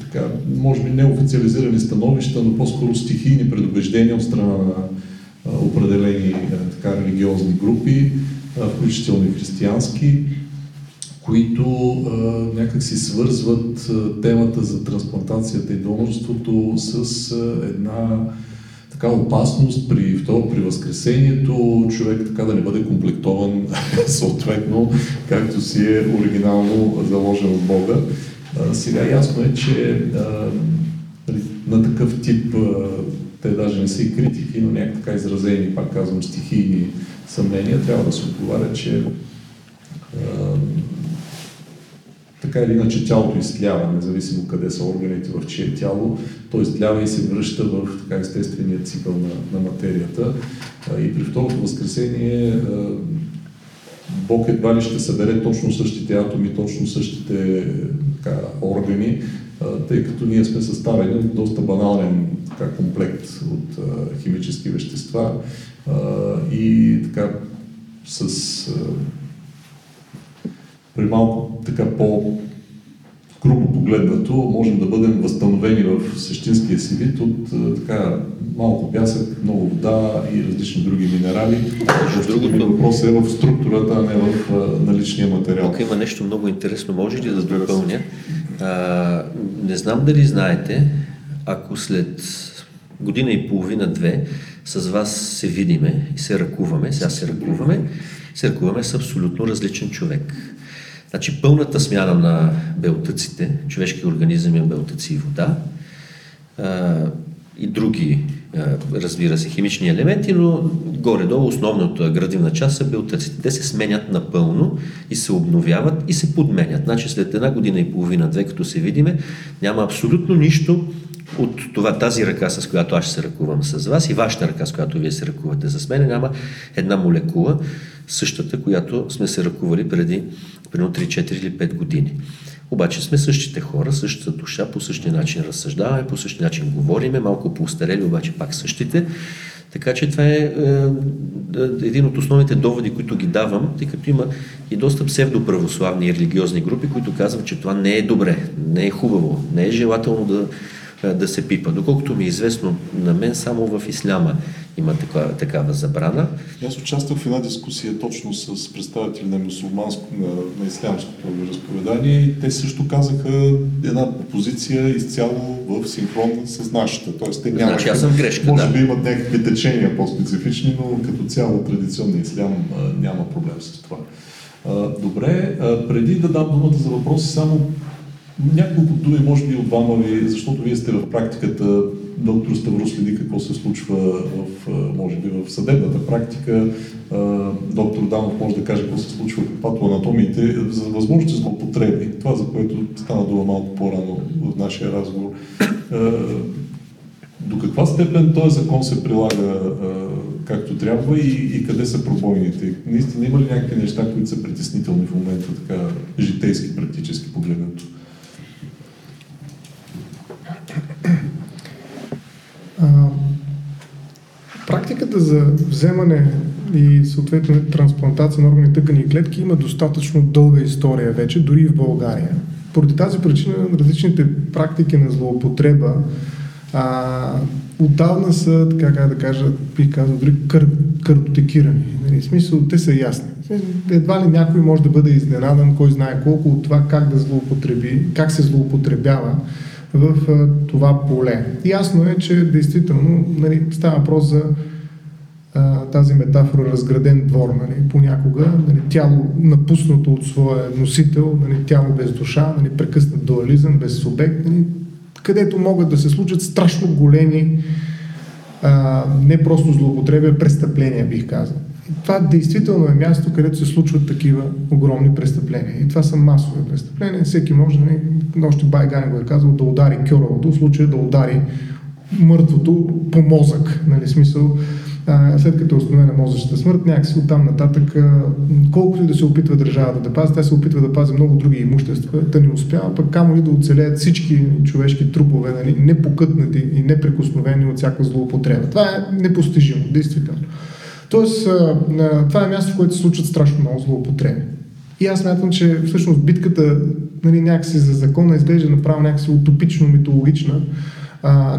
така, може би неофициализирани становища, но по-скоро стихийни предубеждения от страна на определени така, религиозни групи, включително и християнски, които някак си свързват темата за трансплантацията и донорството с една така опасност при възкресението, човек така да не бъде комплектован съответно, както си е оригинално заложен от Бога. Сега ясно е, че на такъв тип, те даже не са и критики, но някак така изразени, пак казвам, стихийни съмнения, трябва да се отговаря, че така или иначе тялото излява, независимо къде са органите, в чие тяло, то излява и се връща в така естествения цикъл на материята. И при второто възкресение Бог едва ли ще събере точно същите атоми, точно същите така, органи, тъй като ние сме съставени от доста банален така, комплект от химически вещества и така с при малко така по-грубо погледнато, можем да бъдем възстановени в същинския си вид от така малко пясък, много вода и различни други минерали. Другото въпрос е в структурата, а не в наличния материал. Тук има нещо много интересно, може ли да допълня? Не знам дали знаете, ако след година и половина-две с вас се видиме и се ръкуваме, сега се ръкуваме с абсолютно различен човек. Значи пълната смяна на белтъците, човешки организъм е белтъци и вода и други, разбира се, химични елементи, но горе-долу основната градивна част са белтъците. Те се сменят напълно и се обновяват и се подменят. Значи след една година и половина-две, като се видиме, няма абсолютно нищо от това, тази ръка, с която аз ще се ръкувам с вас и вашата ръка, с която вие се ръкувате с мен, няма една молекула, същата, която сме се ръкували преди 3-4 или 5 години. Обаче сме същите хора, същата душа, по същия начин разсъждаваме, по същия начин говориме, малко поостарели, обаче пак същите. Така че това е един от основните доводи, които ги давам, тъй като има и доста псевдоправославни и религиозни групи, които казват, че това не е добре, не е хубаво, не е желателно да се пипа. Доколкото ми е известно на мен, само в исляма има такава забрана. Аз участвах в една дискусия точно с представители на ислямското разповедание и те също казаха една позиция изцяло в синхрон с нашата. Тоест, те нямаха, аз съм грешка, може би имат някакви течения по-специфични, но като цяло традиционния ислям няма проблем с това. Добре, преди да дам думата за въпроси, само Няколко думи, може би от двама ви, защото вие сте в практиката, доктор Ставру следи какво се случва в, може би, в съдебната практика. Доктор Данов може да каже какво се случва в патоанатомиите, за възможности злоупотреби. Това, за което стана дума малко по-рано в нашия разговор. До каква степен този закон се прилага както трябва и къде са пробойните? Наистина има ли някакви неща, които са притеснителни в момента, така житейски, практически погледнато? Практиката за вземане и съответно трансплантация на органи, тъкани и клетки има достатъчно дълга история вече, дори и в България. Поради тази причина различните практики на злоупотреба отдавна са, така как да кажа, бих казал, дори картотекирани. В смисъл, те са ясни. Едва ли някой може да бъде изненадан, кой знае колко от това как да злоупотреби, как се злоупотребява в това поле. Ясно е, че действително става въпрос за тази метафора разграден двор. Понякога тяло напуснато от своя носител, тяло без душа, прекъснат дуализъм, без субект, където могат да се случат страшно големи не просто злоупотреби, а престъпления, бих казал. И това действително е място, където се случват такива огромни престъпления. И това са масови престъпления. Всеки може, още Байгани го е казал, да удари кьоровото, в случая да удари мъртвото по мозък. Смисъл, след като е установена мозъчната смърт, някакси оттам нататък, колкото и да се опитва държавата да пази, тя се опитва да пази много други имущества, да не успява, пък камо ли да оцелеят всички човешки трупове, непокътнати и неприкосновени от всяка злоупотреба. Това е непостижимо, действително. Тоест, това е място, в което се случат страшно много злоупотреби. И аз смятам, че всъщност битката някакси за закона изглежда направо някакси утопично, митологична,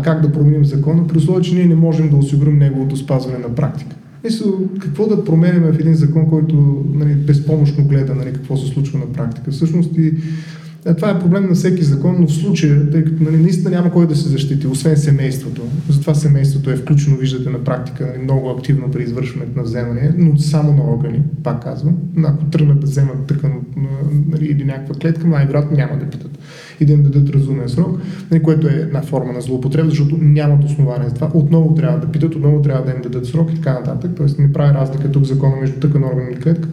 как да променим закона, при условие, че ние не можем да осигурим неговото спазване на практика. Мисля, какво да променяме в един закон, който безпомощно гледа какво се случва на практика. Всъщност и това е проблем на всеки закон, но в случая, тъй като наистина няма кой да се защити, освен семейството. Затова семейството е включено, виждате на практика, много активно при извършването на вземане, но само на органи, пак казвам. Ако тръгнат да вземат тъкан или някаква клетка, най-вероятно няма да питат и да им дадат разумен срок, което е една форма на злоупотреба, защото нямат основание за това. Отново трябва да питат, отново трябва да им дадат срок и така нататък. Тоест не прави разлика тук закона между тъкан, орган и клетка.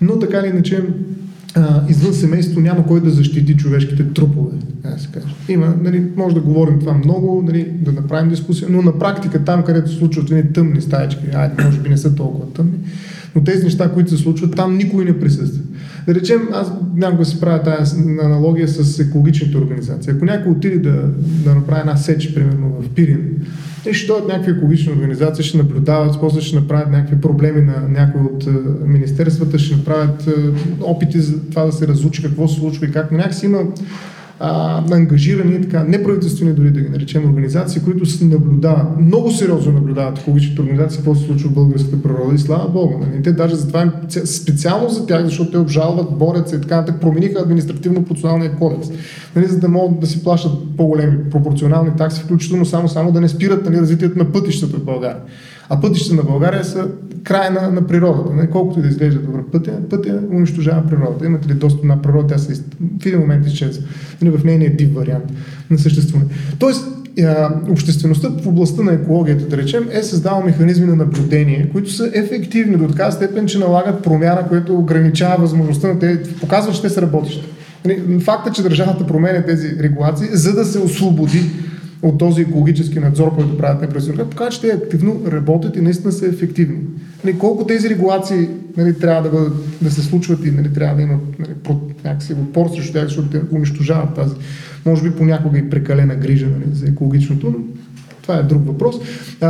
Но така или иначе, извън семейството няма кой да защити човешките трупове. Има, може да говорим това много, да направим дискусия, но на практика там, където се случват тъмни стаечки, може би не са толкова тъмни, но тези неща, които се случват, там никой не присъства. Да речем, аз някога си правя тази аналогия с екологичните организации. Ако някой отиде да направи една сеч, примерно в Пирин, и ще дойдат някакви екологични организации, ще наблюдават, после ще направят някакви проблеми на някои от министерствата, ще направят опити за това да се разучи какво се случва и как. Но някакси има ангажирани, неправителствени дори да ги наречем организации, които се наблюдават, много сериозно наблюдават екологичните организации, какво се случва в българската природа и слава Богу. Те даже за това, специално за тях, защото те обжалват, борят се и така нататък, промениха административно-процесуалния кодекс, за да могат да си плащат по-големи пропорционални такси, включително само да не спират развитието на пътищата в България. А пътищата на България са края на природата. Колкото и да изглежда добър пътя унищожава природата. Имате ли достъп на природа, тя се в един момент изчезва. В нейния див вариант на съществуване. Тоест, обществеността в областта на екологията, да речем, е създала механизми на наблюдение, които са ефективни до такава степен, че налагат промяна, която ограничава възможността на те, показва, че те са работещи. Факта, че държавата променя тези регулации, за да се освободи от този екологически надзор, който правят неправителствените, показва, че те активно работят и наистина са ефективни. Колко тези регулации трябва да се случват и трябва да имат някакси отпор срещу тях, защото те унищожават тази, може би понякога и прекалена грижа за екологичното, но това е друг въпрос.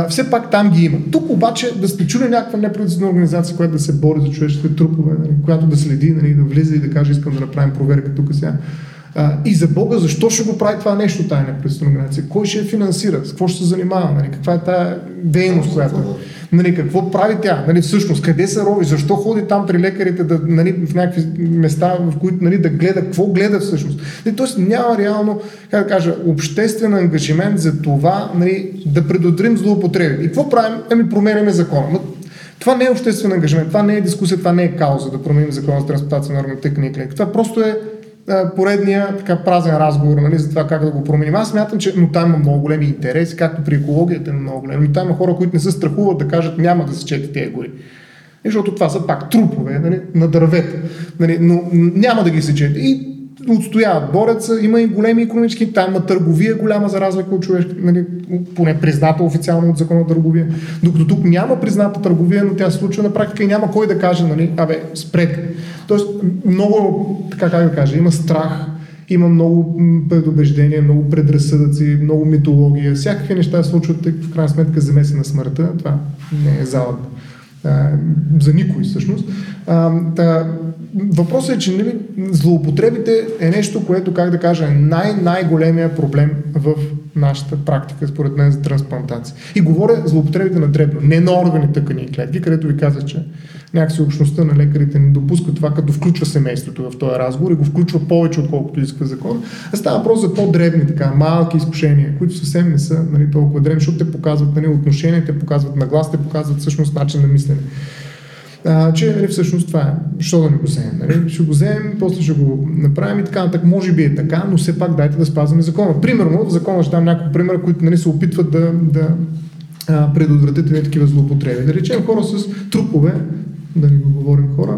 Все пак там ги има. Тук обаче да сте чули някаква неправителствена организация, която да се бори за човешките трупове, която да следи, да влиза и да каже, искам да направим проверка тук сега. И за Бога, защо ще го прави това нещо, тая неправителствена организация? Кой ще я финансира? С какво ще се занимава? Каква е тая дейност, която какво прави тя? Всъщност, къде се рови? Защо ходи там при лекарите в някакви места, в които да гледа? Какво гледа всъщност? Тоест няма реално, как да кажа, обществен ангажимент за това да предотвратим злоупотреби. И какво правим? Променяме закона. Това не е обществен ангажимент, това не е дискусия, това не е кауза да променим закона за трансплантация на органи, тъкани и клетки. Това просто е поредния така празен разговор, нали, за това как да го променим. Аз смятам, че но там има много големи интереси, както при екологията има много големи, но там има хора, които не се страхуват да кажат няма да се чети тези гори. Защото това са пак трупове, нали, на дървета, нали, но няма да ги се чети. И отстояват, борят се, има и големи икономически, там има търговия голяма за разлика от човешка, нали, поне призната официално от закона търговия. Докато тук няма призната търговия, но тя се случва на практика и няма кой да каже, нали, абе, спрете. Тоест, много, така как да кажа, има страх, има много предубеждения, много предразсъдъци, много митология, всякакви неща се случват, тъй в крайна сметка замесена смъртта, това не е залата. За никой всъщност. Въпросът е, че нали, злоупотребите е нещо, което, как да кажа, е най-големия проблем в нашата практика, според мен, за трансплантация. И говоря злоупотребите на дребно, не на органи, тъкани и клетки, където ви казах, че някакси общността на лекарите не допуска това, като включва семейството в този разговор и го включва повече, отколкото иска закон. А става въпрос за по-дребни, така, малки изкушения, които съвсем не са, нали, толкова дребни, защото те показват, нали, отношения, те показват наглас, те показват всъщност начин на мислене. Че нали, всъщност това е. Що да не го вземем? Нали? Ще го вземем, после ще го направим и така нататък. Може би е така, но все пак дайте да спазваме закона. Примерно, в закона ще дам няколко примера, които нали, се опитват да предотвратят не такива злоупотреби. Да речем хора с трупове, да не го говорим хора,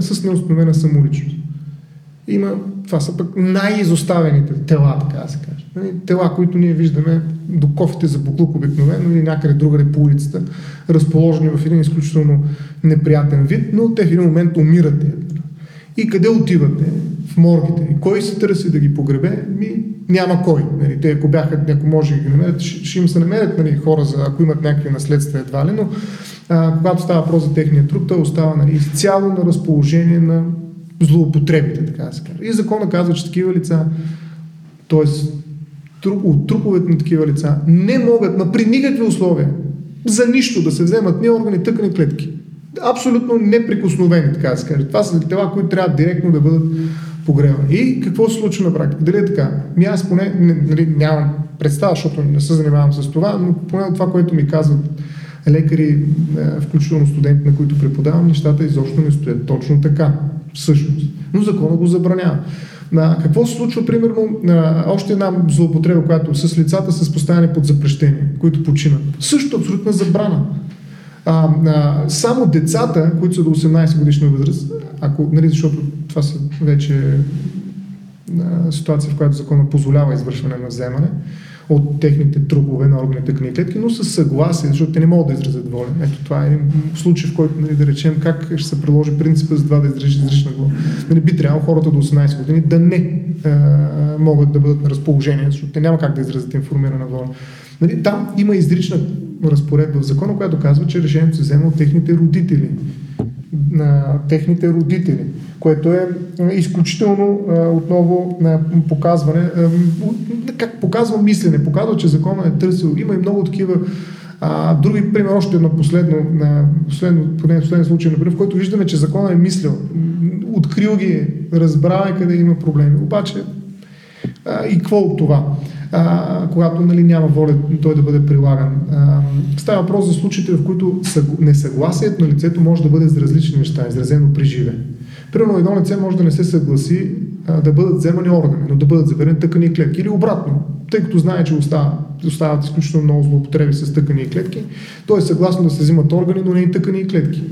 с неустановена самоличност. Има, това са пък най-изоставените тела, така да се каже. Тела, които ние виждаме до кофите за буклук обикновено или някъде другаде по улицата, разположени в един изключително неприятен вид, но те в един момент умират. И къде отивате? В моргите. Кой се търси да ги погребе? Няма кой. Нали? Те, ако бяха, ако може да ги намерят, ще им се намерят нали, хора, ако имат някакви наследства едва ли, но когато става въпрос за техния труп, той остава нали, изцяло на разположение на злоупотребите, така да се каже. И законът казва, че такива лица, т.е. от труповете на такива лица, не могат, но при никакви условия, за нищо да се вземат ни органи, тъкани, клетки. Абсолютно неприкосновени, така да се каже. Това са тела, които трябва директно да бъдат погребани. И какво се случва на практика? Дали е така? Аз поне нали, нямам представа, защото не се занимавам с това, но поне от това, което ми казват лекари, включително студенти, на които преподавам, нещата изобщо не стоят точно така. Всъщност. Но законът го забранява. Какво се случва, примерно, още една злоупотреба, която с лицата с поставяне под запрещение, които починат. Също абсолютна забрана. Само децата, които са до 18 годишна възраст, ако, нали, защото това са вече ситуация, в която законът позволява извършване на вземане от техните трупове на органите тъкани и клетки, но със съгласие, защото те не могат да изразят воля. Ето това е един случай, в който нали, да речем как ще се приложи принципа за това да изрична воля. Нали, би трябвало хората до 18 години да не могат да бъдат на разположение, защото те няма как да изразят информирана воля. Нали, там има изрична разпоредба в закона, която казва, че решението се взема от техните родители. На техните родители, което е изключително отново показване, как показва мислене, показва, че законът е търсил. Има и много такива други, пример, още едно последен случай, например, в който виждаме, че законът е мислил, открил ги, разбрал е къде има проблеми. Обаче и какво от това? Когато нали, няма воля той да бъде прилаган. Става въпрос за случаите, в които несъгласието на лицето може да бъде за различни неща, изразено при живе. Примерно едно лице може да не се съгласи да бъдат вземани органи, но да бъдат заберени тъкани и клетки. Или обратно, тъй като знае, че остават изключително много злоупотреби с тъкани и клетки, той е съгласно да се взимат органи, но не и тъкани и клетки.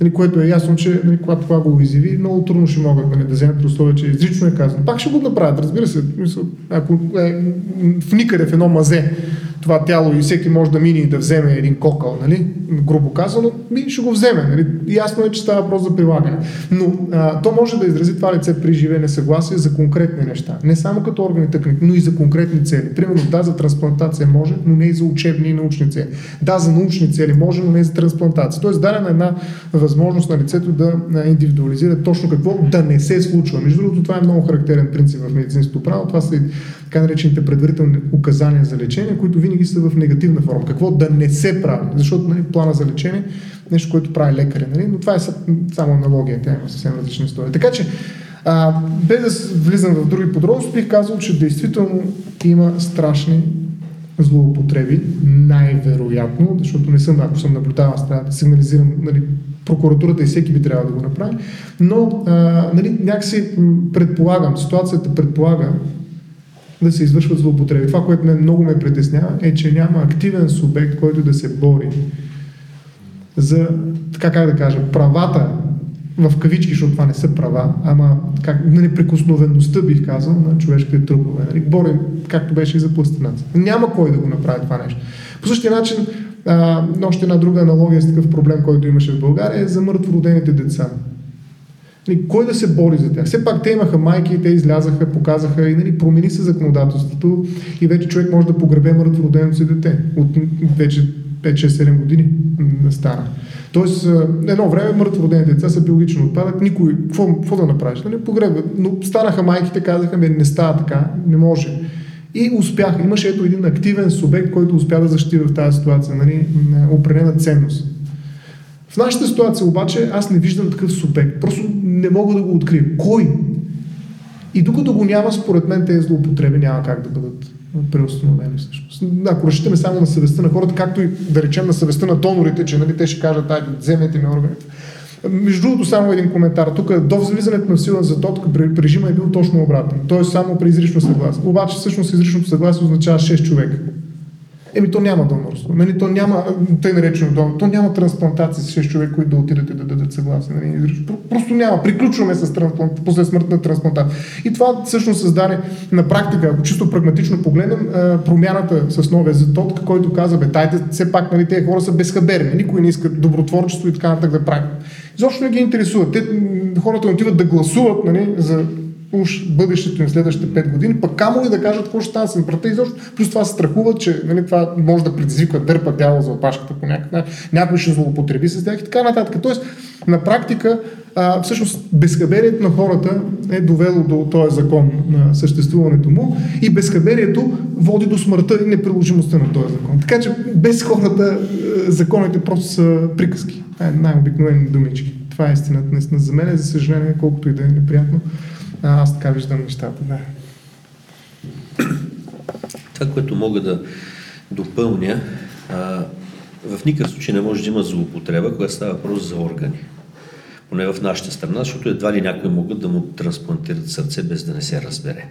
Нали, което е ясно, че нали, когато това го изяви, много трудно ще могат нали, да вземат условие, че изрично е казано. Пак ще го направят, разбира се. Ако в никъде в едно мазе това тяло и всеки може да мине и да вземе един кокъл, нали, грубо казано, ще го вземе. Нали. Ясно е, че става въпрос за прилагане. Но то може да изрази това лице при живе несъгласие за конкретни неща. Не само като органи тъкани, но и за конкретни цели. Примерно да, за трансплантация може, но не и за учебни и научни цели. Да, за научни цели може, но не и за трансплантация. Тоест дадена една възможност на лицето да индивидуализира точно какво да не се случва. Между другото, това е много характерен принцип в медицинското право. Това са и така наречените предварителни указания за лечение, които винаги са в негативна форма. Какво да не се прави, защото нали, плана за лечение нещо, което прави лекаря, нали? Но това е само аналогия, тя има съвсем различни истории. Така че, без да влизам в други подробности, бих казал, че действително има страшни злоупотреби, най-вероятно, защото не съм, ако съм наблюдавал страната, сигнализирам, нали, прокуратурата и всеки би трябвало да го направи, но нали, някакси предполагам, ситуацията предполага да се извършват злоупотреби. Това, което много ме притеснява, е, че няма активен субект, който да се бори за, така как да кажа, правата, в кавички, защото това не са права, ама как, на неприкосновеността, бих казал, на човешките тръбове. Нали? Борим, както беше и за пластината. Няма кой да го направи това нещо. По същия начин, още една друга аналогия с такъв проблем, който имаше в България, е за мъртвородените деца. Нали? Кой да се бори за тях? Все пак те имаха майки и те излязаха, показаха и нали, промени се законодателството и вече човек може да погребе мъртвороденото си дете. От вече 5-6-7 години стара. Тоест, едно време мъртвородени деца са биологично отпадък, никой, какво да направиш, да не погребват, но станаха майките, казаха, не става така, не може. И успяха, имаше ето един активен субект, който успя да защити в тази ситуация, нали, определена ценност. В нашата ситуация обаче аз не виждам такъв субект, просто не мога да го открия. Кой? И докато го няма, според мен тези злоупотреби няма как да бъдат преустановени всъщност. Ако разчитаме само на съвестта на хората, както и да речем на съвестта на донорите, че нали, те ще кажат, айде, вземете ми органите. Между другото, само един коментар. Тук до влизането на сила за тотка режима е бил точно обратен. Той е само при изрично съгласие. Обаче всъщност изричното съгласие означава 6 човека. Еми то няма донорство. Нали, то няма, тъй наречено донорство, то няма трансплантация с 6 човека, които да отидат и да дадат съгласие. Нали, просто няма. Приключваме с после смъртна трансплантация. И това всъщност създаде на практика, ако чисто прагматично погледнем, промяната с новия затотка, който каза, бе, дайте, все пак нали, тези хора са безхаберни, никой не иска добротворчество и така нататък да правят. Изобщо не ги интересуват. Те, хората отиват да гласуват нали, за бъдещето им следващите 5 години, пък камо ли да кажат какво ще стане с брата, изобщо плюс това се страхуват, че нали, това може да предизвиква дърпа дявола за опашката по някакъв, някой ще злоупотреби с тях и така нататък. Тоест, на практика, всъщност безхаберието на хората е довело до този закон на съществуването му и безхаберието води до смъртта и неприложимостта на този закон. Така че без хората законите просто са приказки, най-обикновени думички. Това е истината наистина за мен, за съжаление, колкото и да е неприятно. Аз така виждам нещата, да. Това, което мога да допълня, в никакъв случай не може да има злоупотреба, когато става въпрос за органи. Поне в нашата страна, защото едва ли някой могат да му трансплантират сърце, без да не се разбере.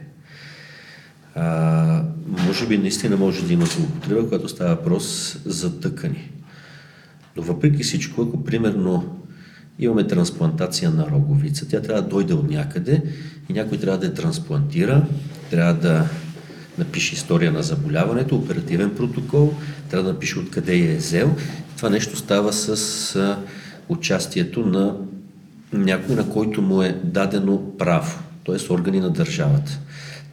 Може би наистина може да има злоупотреба, когато става въпрос за тъкани. Но въпреки всичко, ако примерно имаме трансплантация на роговица. Тя трябва да дойде от някъде и някой трябва да я трансплантира, трябва да напише история на заболяването, оперативен протокол, трябва да напише откъде я е взел. Това нещо става с участието на някой, на който му е дадено право, т.е. органи на държавата.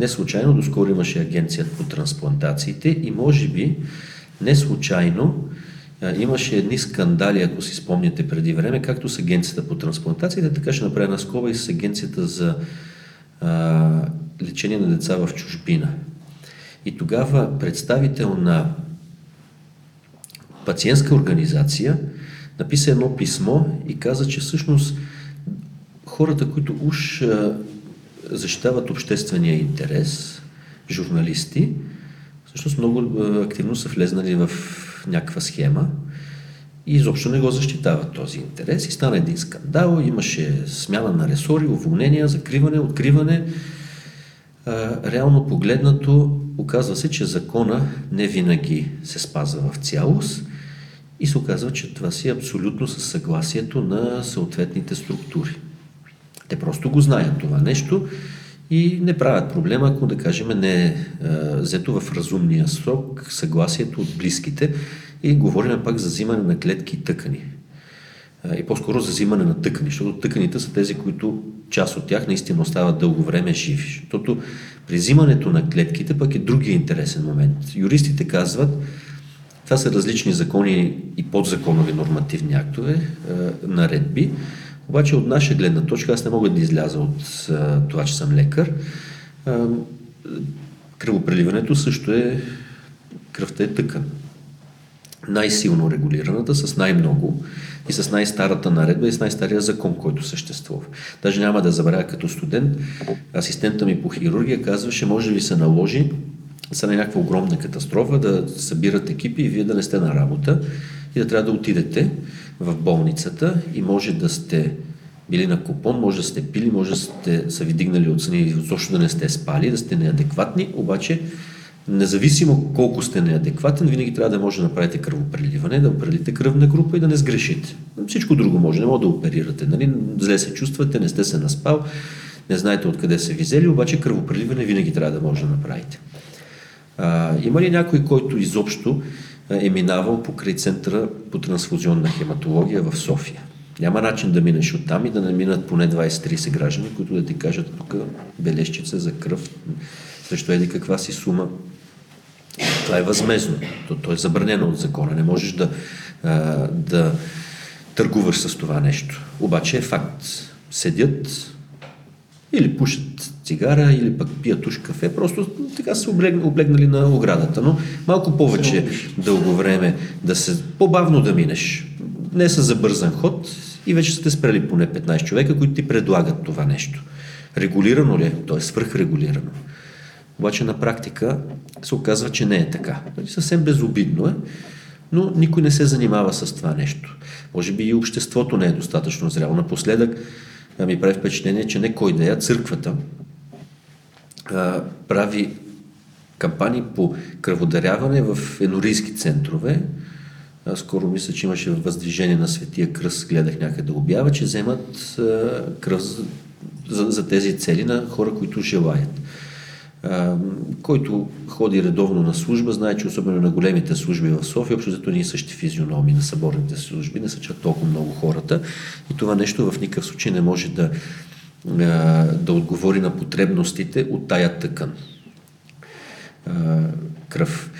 Не случайно, доскоро имаше агенция по трансплантациите и може би не случайно имаше едни скандали, ако си спомняте преди време, както с агенцията по трансплантациите, така ще направя наскоба и с агенцията за лечение на деца в чужбина. И тогава представител на пациентска организация написа едно писмо и каза, че всъщност хората, които уж защитават обществения интерес, журналисти, всъщност много активно са влезнали в някаква схема и изобщо не го защитават този интерес. И стана един скандал, имаше смяна на ресори, уволнения, закриване, откриване. Реално погледнато, оказва се, че закона не винаги се спазва в цялост и се оказва, че това си е абсолютно със съгласието на съответните структури. Те просто го знаят това нещо и не правят проблема, ако да кажем не е взето в разумния срок съгласието от близките и говорим пак за взимане на клетки и тъкани. И по-скоро за взимане на тъкани, защото тъканите са тези, които част от тях наистина остават дълго време живи. Защото при взимането на клетките пък е другия интересен момент. Юристите казват, това са различни закони и подзаконови нормативни актове, наредби. Обаче от наша гледна точка, аз не мога да изляза от това, че съм лекар. Кръвопреливането също е, кръвта е тъкан. Най-силно регулираната, с най-много и с най-старата наредба и с най-стария закон, който съществува. Даже няма да забравя като студент, асистента ми по хирургия казваше, може ли се наложи са на някаква огромна катастрофа, да събират екипи и вие да не сте на работа и да трябва да отидете в болницата и може да сте били на купон, може да сте пили, може да сте са ви дигнали от съни и също да не сте спали, да сте неадекватни, обаче независимо колко сте неадекватен, винаги трябва да може да направите кръвопреливане, да определите кръвна група и да не сгрешите. Всичко друго може, не може да оперирате, нали? Зле се чувствате, не сте се наспал, не знаете откъде се визели, обаче кръвопреливане винаги трябва да може да направите. Има ли някой, който изобщо е минавал покрай Центъра по трансфузионна хематология в София? Няма начин да минеш оттам и да не минат поне 20-30 граждани, които да ти кажат тук бележчица за кръв, срещу еди каква си сума. Това е възмездно. То е забранено от закона. Не можеш да търгуваш с това нещо. Обаче е факт. Седят или пушат цигара, или пък пият уж кафе. Просто така са облегнали на оградата. Но малко повече дълго време да се по-бавно да минеш. Не са забързан ход и вече сте спрели поне 15 човека, които ти предлагат това нещо. Регулирано ли е? То е свръхрегулирано. Обаче на практика се оказва, че не е така. Съвсем безобидно е, но никой не се занимава с това нещо. Може би и обществото не е достатъчно зряло. Напоследък ми прави впечатление, че не кой да я, църквата прави кампании по кръводаряване в енорийски центрове. Скоро мисля, че имаше въздвижение на Светия Кръст, гледах някъде да обява, че вземат кръв за тези цели на хора, които желаят. Който ходи редовно на служба, знае, че особено на големите служби в София, общото ние същи физиономи на съборните служби, не са чак толкова много хората и това нещо в никакъв случай не може да отговори на потребностите от тая тъкан кръв.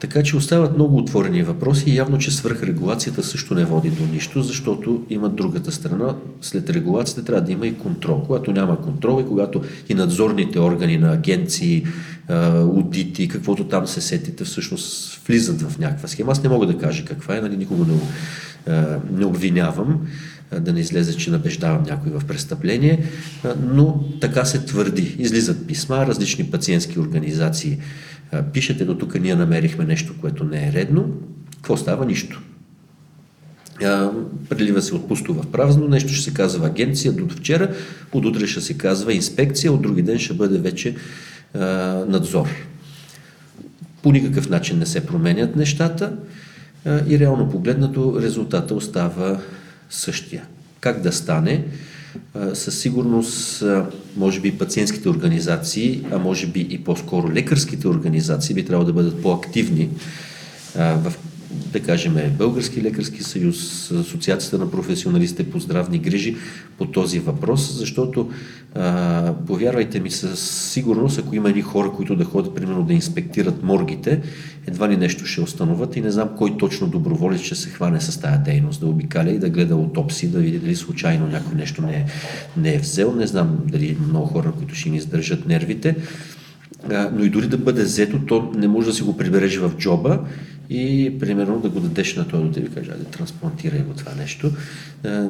Така че остават много отворени въпроси и явно, че свръхрегулацията също не води до нищо, защото има другата страна. След регулацията трябва да има и контрол. Когато няма контрол и когато и надзорните органи на агенции, аудити, каквото там се сетите, всъщност влизат в някаква схема. Аз не мога да кажа каква е, нали, никога не обвинявам, да не излезе, че набеждавам някой в престъпление, но така се твърди. Излизат писма, различни пациентски организации пишете, до тук ние намерихме нещо, което не е редно. Какво става? Нищо. Прелива се от пусто в празно, нещо ще се казва агенция до вчера, от утре ще се казва инспекция, от други ден ще бъде вече надзор. По никакъв начин не се променят нещата и реално погледнато резултата остава същия. Как да стане? Със сигурност, може би пациентските организации, а може би и по-скоро лекарските организации би трябвало да бъдат по-активни в, да кажем, Български лекарски съюз, Асоциацията на професионалистите по здравни грижи по този въпрос, защото повярвайте ми, със сигурност, ако има едни хора, които да ходят, примерно да инспектират моргите, едва ли нещо ще установят и не знам кой точно доброволец ще се хване с тая дейност, да обикаля и да гледа аутопсии, да види дали случайно някой нещо не е взел, не знам дали много хора, които ще ни издържат нервите, но и дори да бъде взето, то не може да си го прибережи в джоба и примерно да го дадеш на той да ви каже, да трансплантирай го това нещо.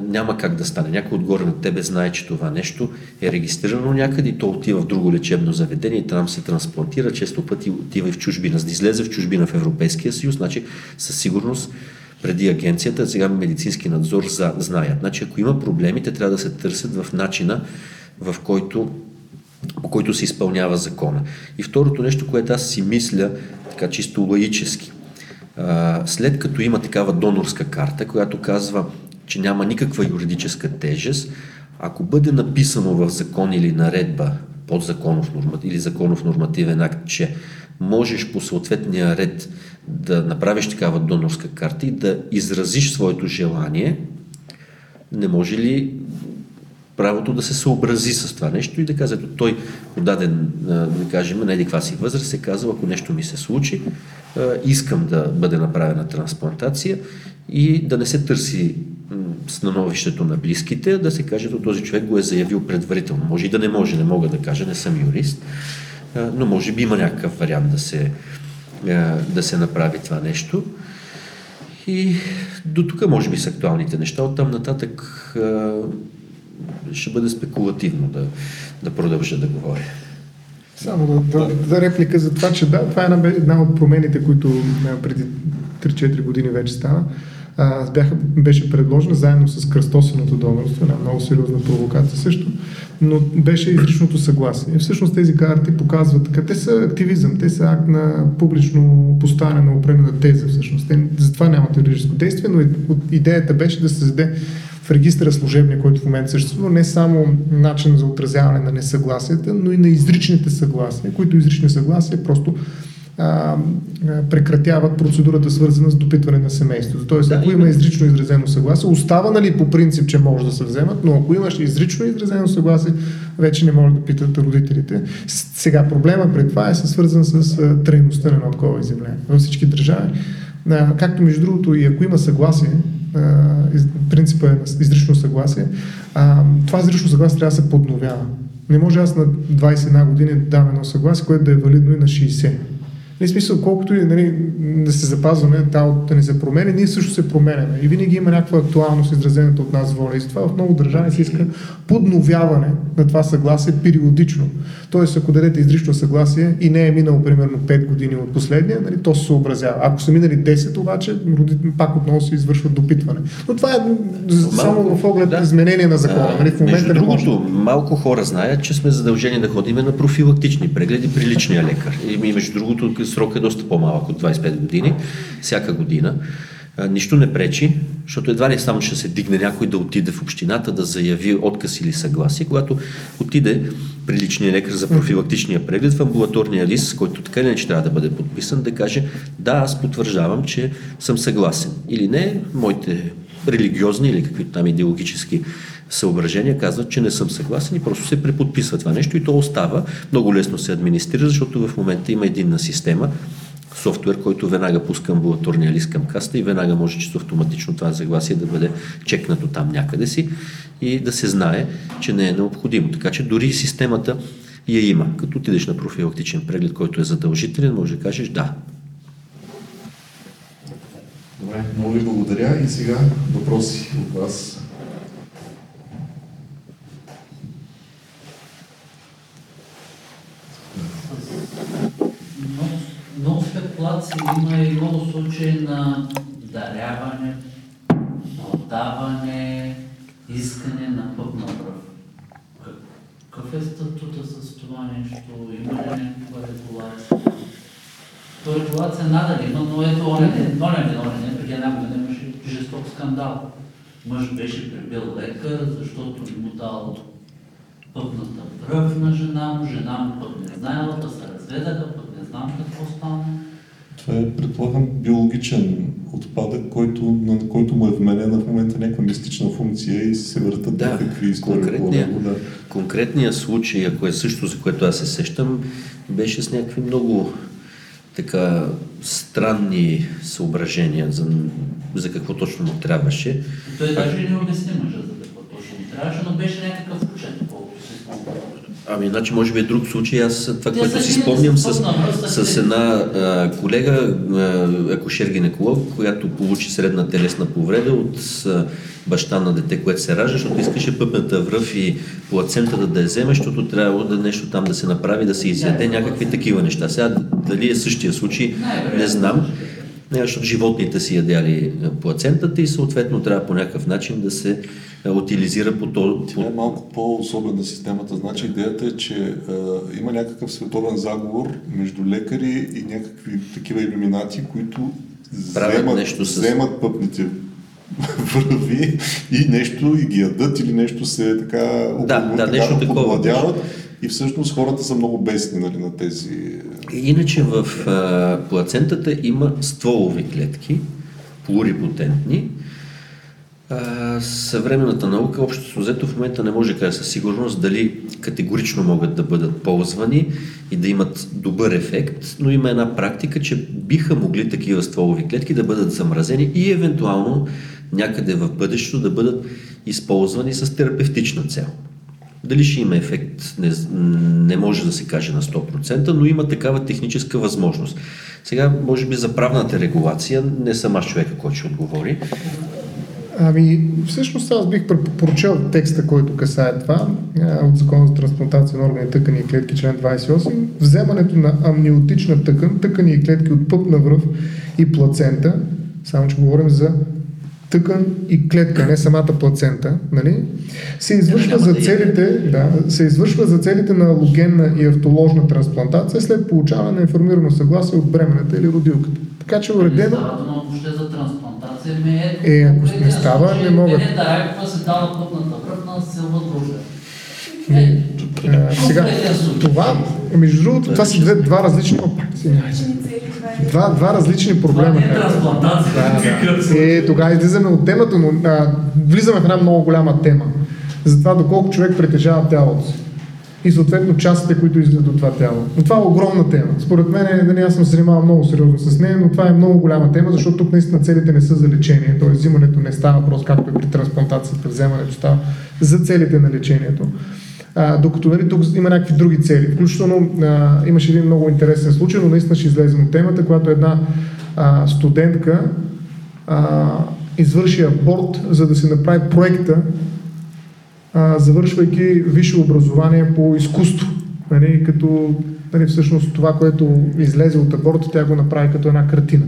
Няма как да стане. Някой отгоре на тебе знае, че това нещо е регистрирано някъде и то отива в друго лечебно заведение и там се трансплантира. Често пъти отива и в чужбина. За да излезе в чужбина в Европейския съюз, значи със сигурност преди агенцията, сега медицински надзор знаят. Значи ако има проблеми, те трябва да се търсят в начина, по който се изпълнява закона. И второто нещо, което аз си мисля, така чисто лаически, след като има такава донорска карта, която казва, че няма никаква юридическа тежест, ако бъде написано в закон или наредба, подзаконов норматив или законов нормативен акт, че можеш по съответния ред да направиш такава донорска карта и да изразиш своето желание, не може ли правото да се съобрази с това нещо и да казва, той подаден, да кажем, на едиква си възраст е казал, ако нещо ми се случи, искам да бъде направена трансплантация и да не се търси становището на близките, да се каже, този човек го е заявил предварително. Може и да не мога да кажа, не съм юрист, но може би има някакъв вариант да се направи това нещо. И до тук може би са актуалните неща, оттам нататък ще бъде спекулативно да продължа да говоря. Само да реплика за това, че да, това е една от промените, които преди 3-4 години вече стана. Беше предложена заедно с кръстосаното донорство, една много сериозна провокация също, но беше изричното съгласие. Всъщност тези карти показват, те са активизъм, те са акт на публично поставяне на определена теза всъщност. Те затова нямат юридическо действие, но идеята беше да се създаде в регистъра служебния, който в момента съществува, не само начин за отразяване на несъгласията, но и на изричните съгласия, които изрични съгласия просто прекратяват процедурата, свързана с допитване на семейството. Тоест, ако има изрично изразено съгласие, остава нали по принцип, че може да се вземат, но ако имаш изрично изразено съгласие, вече не може да питат родителите. Сега проблема при това е свързан с трайността на едно такова изявление. Във всички държави, както между другото и ако има съгласие, принципът е на изрично съгласие, това изрично съгласие трябва да се подновява. Не може аз на 21 години да дам едно съгласие, което да е валидно и на 60. В смисъл, колкото и да се запазваме, да не се променя, ние също се променяме. И винаги има някаква актуалност, изразената от нас воля. И с това в много държави се иска подновяване на това съгласие периодично. Тоест, ако дадете изрично съгласие и не е минало примерно 5 години от последния, то се съобразява. Ако са минали 10 обаче, пак отново се извършва допитване. Но това е само в оглед изменение на закона. В момента другото, малко хора знаят, че сме задължени да ходим на профилактични прегледи при личния лекар. И между другото, срок е доста по-малък от 25 години, всяка година. Нищо не пречи, защото едва ли само ще се дигне някой да отиде в общината, да заяви отказ или съгласие. Когато отиде при личния лекар за профилактичния преглед в амбулаторния лист, който така или иначе трябва да бъде подписан, да каже да, аз потвърждавам, че съм съгласен. Или не, моите религиозни или каквито там идеологически съображения казват, че не съм съгласен и просто се преподписва това нещо и то остава. Много лесно се администрира, защото в момента има единна система, софтуер, който веднага пуска амбулаторния лист към каста и веднага може чисто автоматично това съгласие да бъде чекнато там някъде си и да се знае, че не е необходимо. Така че дори системата я има. Като отидеш на профилактичен преглед, който е задължителен, може да кажеш да. Добре, много ви благодаря и сега въпроси от вас. Много спекулации има и много случаи на даряване, отдаване, искане на път на кръв. Какъв е статута с това нещо? Има ли някаква регулация? То регулация надали има, но ето онен ден, преди една година имаше жесток скандал. Мъж беше пребил лекар, защото не му дал пъпната кръв на жена му пък не знаела, да се разведаха, пък не знам какво стана. Това е, предполагам, биологичен отпадък, на който му е вменена в момента някаква мистична функция и се въртат някакви истории. Конкретният случай, ако е също, за което аз се сещам, беше с някакви много така странни съображения за какво точно му трябваше. Той даже и не обясни мъжа за какво точно му трябваше, но беше някакъв случай, колкото се спомня. Иначе може би е друг случай. Аз това, което си спомням с една колега, акушер-гинеколог, която получи средна телесна повреда от баща на дете, което се ражда, защото искаше пъпната връв и плацентата да я вземе, защото трябвало да нещо там да се направи, да се изяде, някакви такива неща. Сега дали е същия случай, не знам. Защото животните си ядяли плацентата и съответно трябва по някакъв начин да се утилизира по този... Това е малко по-особена системата. Значи идеята е, че има някакъв световен заговор между лекари и някакви такива иллюминати, които вземат пъпните върви и нещо и ги ядат или нещо се така обладяват. И всъщност хората са много бесни на тези... Иначе в плацентата има стволови клетки, плурипотентни. Съвременната наука, общото взето, в момента не може да каже със сигурност дали категорично могат да бъдат ползвани и да имат добър ефект, но има една практика, че биха могли такива стволови клетки да бъдат замразени и евентуално някъде в бъдещето да бъдат използвани с терапевтична цел. Дали ще има ефект, не може да се каже на 100%, но има такава техническа възможност. Сега, може би за правната регулация, не съм аз човека, който ще отговори. Ами, всъщност аз бих прочел текста, който касае това, от Закона за трансплантация на органи, тъкани и клетки, член 28. Вземането на амниотична тъкан, тъкани и клетки от пъпна връв и плацента, само че говорим за тъкан и клетка, не самата плацента, нали? се извършва за целите на алогенна и автоложна трансплантация след получаване на информирано съгласие от бременната или родилката. Така че уредено... ако не става, не могат. Сега, това, между другото, това са два различни проблема. Тогава излизаме от темата, но влизаме в една много голяма тема. За това доколко човек притежава тялото си. И съответно частите, които излизат от това тяло. Но това е огромна тема. Според мен, аз съм се занимавал много сериозно с нея, но това е много голяма тема, защото тук наистина целите не са за лечение, т.е. взимането не става просто както и при трансплантацията, вземането става за целите на лечението. Докато нали, тук има някакви други цели. Включително имаше един много интересен случай, но наистина ще излезем от темата, когато една студентка извърши аборт, за да се направи проекта, завършвайки висше образование по изкуство. Нали, като всъщност това, което излезе от аборта, тя го направи като една картина.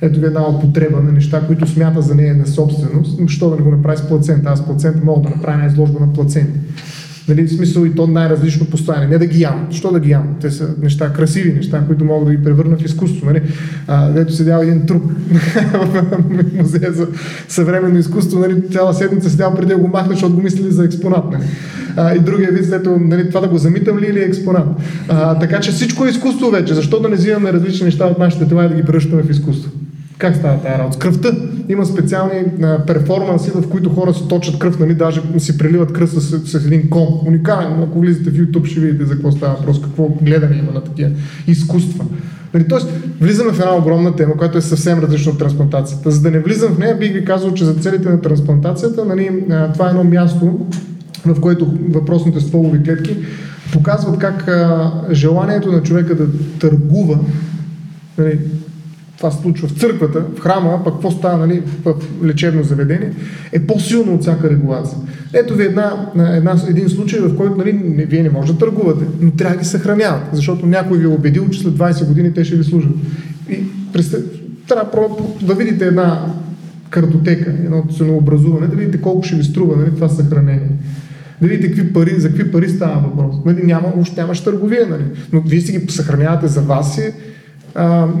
Ето ви една употреба на неща, които смята за нея на собственост. Що да не го направи с плацента? Аз с плацента мога да направя една изложба на плаценти. Нали, в смисъл и то най-различно постояние. Не да ги ям. Що да ги ям? Те са неща, красиви неща, които могат да ги превърна в изкуство. Нали? Дето седял един труп в музея за съвременно изкуство. Нали? Цяла седмица седял преди да го махна, защото го мислили за експонат. Нали? И другия вид, ето, нали, това да го замитам ли или е експонат. Така че всичко е изкуство вече. Защо да не взимаме различни неща от нашите тела и да ги превръщаме в изкуство? Как става тази работа? С кръвта има специални перформанси, в които хора се точат кръв, нали, даже си преливат кръв с един кон. Уникален, ако влизате в YouTube, ще видите за какво става въпрос, какво гледане има на такива изкуства. Нали, тоест, влизаме в една огромна тема, която е съвсем различна от трансплантацията. За да не влизам в нея, бих ви казал, че за целите на трансплантацията, нали, това е едно място, в което въпросните стволови клетки показват как желанието на човека да търгува, нали, това се случва в църквата, в храма, пък какво става, нали, в лечебно заведение, е по-силно от всяка регулация. Ето ви един случай, в който, нали, вие не може да търгувате, но трябва да ги съхраняват, защото някой ви е убедил, че след 20 години те ще ви служат. И трябва да видите една картотека, едно ценообразуване, да видите колко ще ви струва, нали, това съхранение. Да видите за какви пари става въпрос. Нали, нямаш търговия, нали, но вие си ги съхранявате за вас си,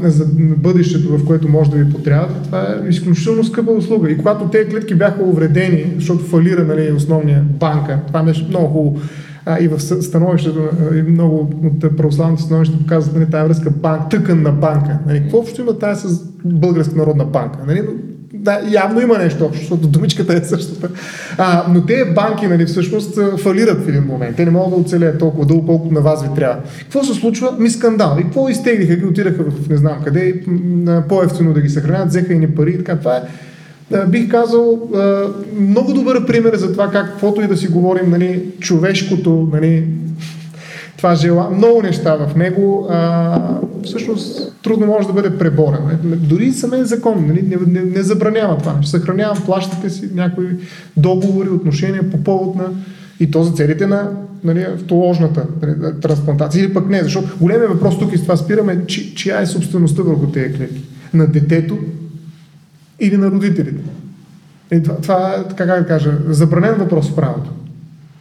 за бъдещето, в което може да ви потрябва, това е изключително скъпа услуга. И когато тези клетки бяха увредени, защото фалира, нали, основния банка, това беше много хубаво. И в становището, и много от православните становища показват, нали, тази връзка тъканна банка. Нали, какво общо има тази с Българска народна банка? Нали? Да, явно има нещо общо, защото думичката е същата. Но тези банки, нали, всъщност фалират в един момент. Те не могат да оцелеят толкова дълго, колкото на вас ви трябва. Какво се случва? Скандал. И какво изтеглиха? Ги отидаха в не знам къде и по-евтино да ги съхранят, взеха и ни пари и така. Това е, бих казал, много добър пример за това как, каквото и да си говорим, нали, човешкото, нали, това жела, много неща в него, всъщност трудно може да бъде преборено. Дори самия закон, нали, не забранява това. Ще съхранява плащите си някои договори, отношения по повод на и то за целите на, нали, автоложната, нали, трансплантация или пък не, защото големият въпрос тук и с това спираме, чия е собствеността върху тези клетки? На детето или на родителите? И това е, така да кажа, забранен въпрос в правото,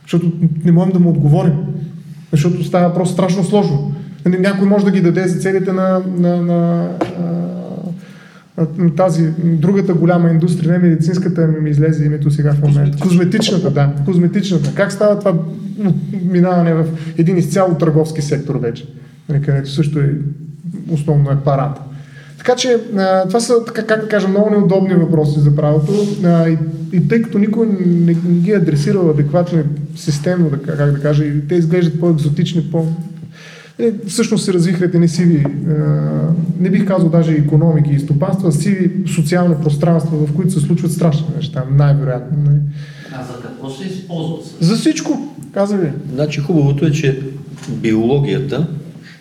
защото не можем да му отговорим. Защото става просто страшно сложно. Някой може да ги даде за целите на тази другата голяма индустрия, не медицинската, ми излезе името сега в момента. Козметичната. Как става това минаване в един изцяло търговски сектор вече, където също е основно е парата. Така че това са, как да кажа, много неудобни въпроси за правото и тъй като никой не ги адресира адекватно и системно, как да кажа, и те изглеждат по-екзотични, всъщност се развихрят едни сиви, не бих казал даже икономики и стопанства, сиви социални пространства, в които се случват страшни неща, най-вероятно. А за какво се използват? За всичко, каза ви. Значи хубавото е, че биологията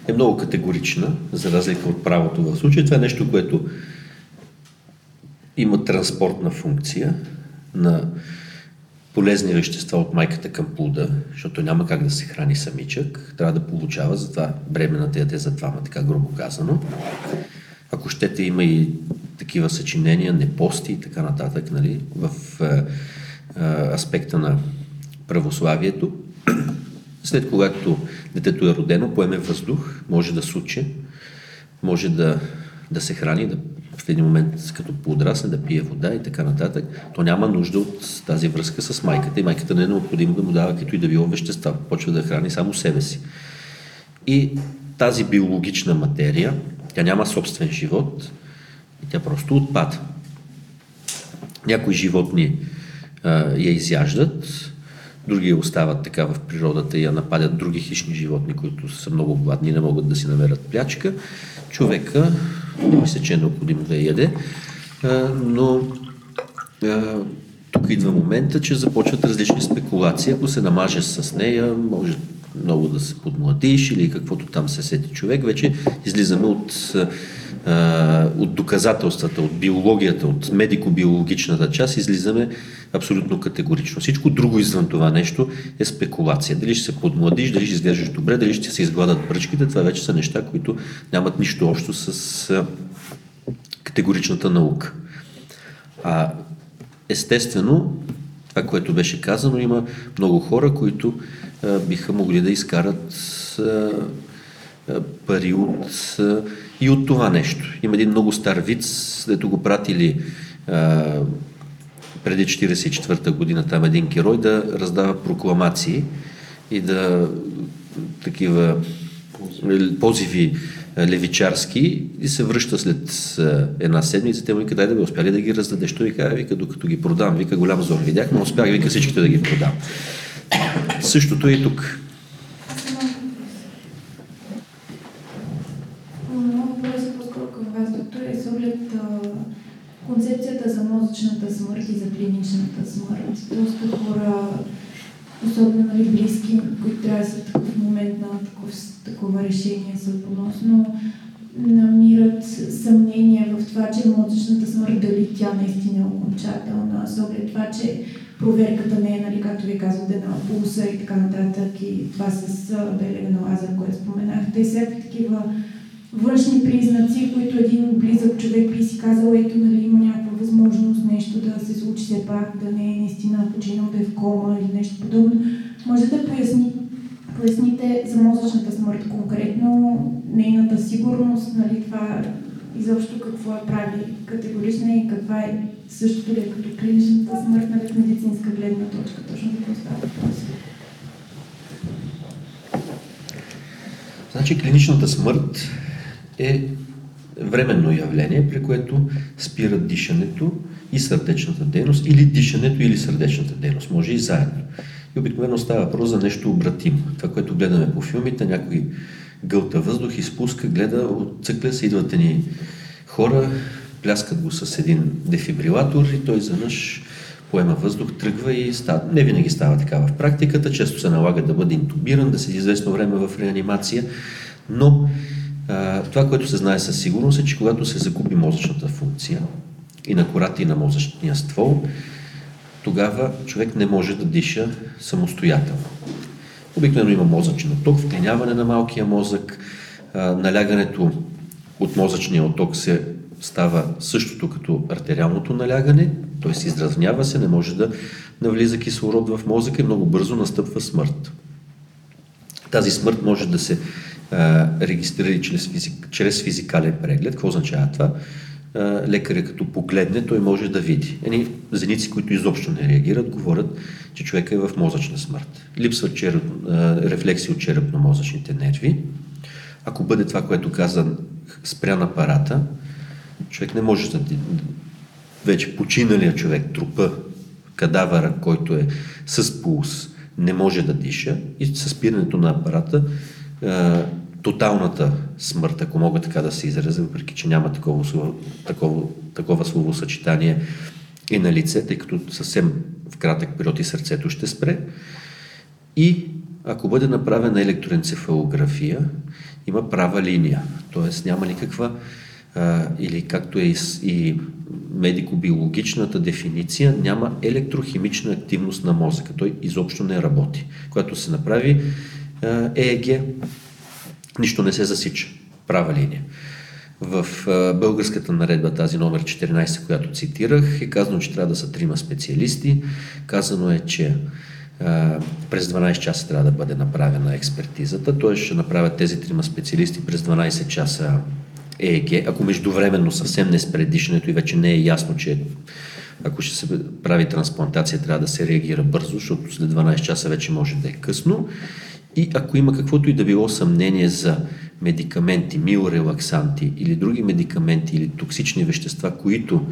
е много категорична, за разлика от правото в случая. Това е нещо, което има транспортна функция, на полезни вещества от майката към плода, защото няма как да се храни самичък, трябва да получава, затова бременната яде за двама, така грубо казано. Ако щете, има и такива съчинения, непости и така нататък, нали, в аспекта на православието. След когато детето е родено, поеме въздух, може да суче, може да се храни, да в един момент като подрасне, да пие вода и така нататък, то няма нужда от тази връзка с майката и майката не е необходимо да му дава като и да било вещества, почва да храни само себе си. И тази биологична материя, тя няма собствен живот и тя просто отпада. Някои животни я изяждат, други остават така в природата и я нападат други хищни животни, които са много гладни и не могат да си намерят плячка. Човека, не мисля, че е необходимо да яде, но тук идва момента, че започват различни спекулации. Ако се намажеш с нея, може много да се подмладиш или каквото там се сети човек. Вече излизаме от доказателствата, от биологията, от медико-биологичната част, излизаме абсолютно категорично. Всичко друго извън това нещо е спекулация. Дали ще се подмладиш, дали ще изглеждаш добре, дали ще се изгладат пръчките, това вече са неща, които нямат нищо общо с категоричната наука. Естествено, това, което беше казано, има много хора, които биха могли да изкарат пари и от това нещо. Има един много стар виц, дето го пратили преди 1944 година там един герой да раздава прокламации и да такива позиви левичарски и се връща след една седмица, те му вика, дай да бе, успя ли да ги раздадеш? Той вика, вика, докато ги продам, вика, голям зор видях, но успях, вика, всичките да ги продам. Същото е и тук. Много по-лесно по-скоро към вас, доктор, е с оглед концепцията за мозъчната смърт и за клиничната смърт. Доста хора, особено близки, които трябва да са в момент на такова решение съотносно, намират съмнения в това, че мозъчната смърт, дали тя наистина е окончателна, с оглед това, че проверката не е, нали, както ви казвате, на пулса и така нататък, и това с белега на лазер, което споменахте, и всякакви такива външни признаци, които един близък човек би си казал, ето, нали, има някаква възможност нещо да се случи все пак, да не е наистина починал, да е в кома или нещо подобно. Може да поясните за мозъчната смърт конкретно, нейната сигурност, нали, това изобщо какво я прави категорична и каква е същото ли като клиничната смърт, нали, в медицинска гледна точка, точно да поставя въпрос. Значи клиничната смърт е временно явление, при което спира дишането и сърдечната дейност, или дишането, или сърдечната дейност, може и заедно. И обикновено става въпрос за нещо обратимо. Това, което гледаме по филмите, някой гълта въздух, изпуска, гледа, отцъкля се, идват едни хора, пляскат го с един дефибрилатор и той заднъж поема въздух, тръгва и става. Не винаги става така в практиката, често се налага да бъде интубиран, да седи известно време в реанимация, но това, което се знае със сигурност е, че когато се загуби мозъчната функция и на кората, и на мозъчния ствол, тогава човек не може да диша самостоятелно. Обикновено има мозъчен отток, вклиняване на малкия мозък, налягането от мозъчния отток се става същото като артериалното налягане, т.е. изравнява се, не може да навлиза кислород в мозъка и много бързо настъпва смърт. Тази смърт може да се регистрира чрез физикален преглед. Какво означава това? Лекаря като погледне, той може да види. Едни зеници, които изобщо не реагират, говорят, че човека е в мозъчна смърт. Липсват рефлекси от черепно-мозъчните нерви. Ако бъде това, което каза, спрян апарата, човек не може да... Вече починалия човек, трупа, кадавъра, който е с пулс, не може да диша и със спирането на апарата тоталната смърт, ако мога така да се изразя, въпреки че няма такова словосъчетание и на лице, тъй като съвсем в кратък период и сърцето ще спре. И ако бъде направена електроенцефалография, има права линия, т.е. няма никаква или както е и медико-биологичната дефиниция, няма електрохимична активност на мозъка. Той изобщо не работи. Когато се направи ЕЕГ, нищо не се засича. Права линия. В българската наредба, тази номер 14, която цитирах, е казано, че трябва да са 3 специалисти. Казано е, че през 12 часа трябва да бъде направена експертизата. Т.е. ще направят тези 3 специалисти през 12 часа ЕЕГ. Ако междувременно съвсем не спре дишането и вече не е ясно, че ако ще се прави трансплантация, трябва да се реагира бързо, защото след 12 часа вече може да е късно. И ако има каквото и да било съмнение за медикаменти, миорелаксанти или други медикаменти или токсични вещества, които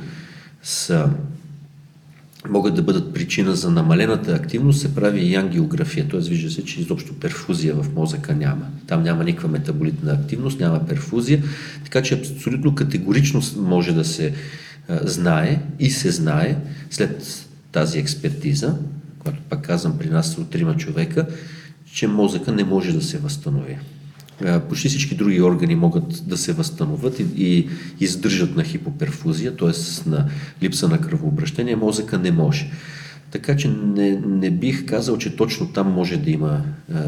могат да бъдат причина за намалената активност, се прави и ангиография. Т.е. вижда се, че изобщо перфузия в мозъка няма. Там няма никаква метаболитна активност, няма перфузия, така че абсолютно категорично може да се знае и се знае след тази експертиза, която пак казвам, при нас са от 3 човека, че мозъка не може да се възстанови. Почти всички други органи могат да се възстановят и издържат на хипоперфузия, т.е. на липса на кръвообращение, мозъка не може. Така че не бих казал, че точно там може да има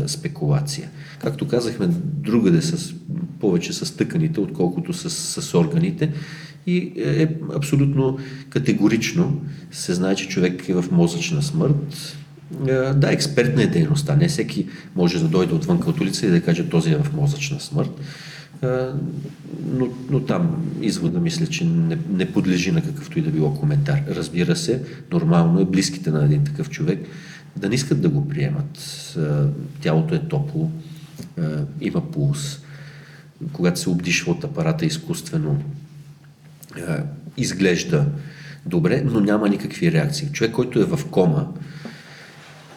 спекулация. Както казахме, другаде повече с тъканите, отколкото с органите, и е абсолютно категорично се знае, че човек е в мозъчна смърт. Да, експертна е дейността. Не всеки може да дойде отвън от улица и да каже, този е в мозъчна смърт. Но там извода, мисля, че не подлежи на какъвто и да било коментар. Разбира се, нормално е близките на един такъв човек да не искат да го приемат. Тялото е топло, има пулс. Когато се обдишва от апарата изкуствено, изглежда добре, но няма никакви реакции. Човек, който е в кома,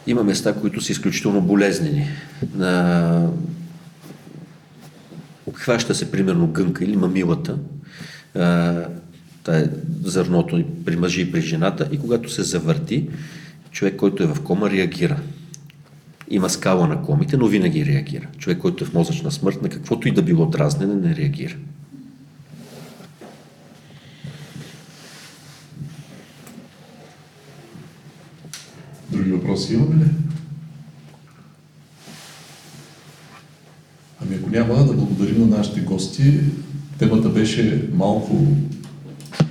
има места, които са изключително болезнени. Хваща се, примерно, гънка или мамилата, зърното при мъжа и при жената, и когато се завърти, човек, който е в кома, реагира. Има скала на комите, но винаги реагира. Човек, който е в мозъчна смърт, на каквото и да било дразнене, не реагира. Други въпроси имаме ли? Ами ако няма, да благодарим на нашите гости. Темата беше малко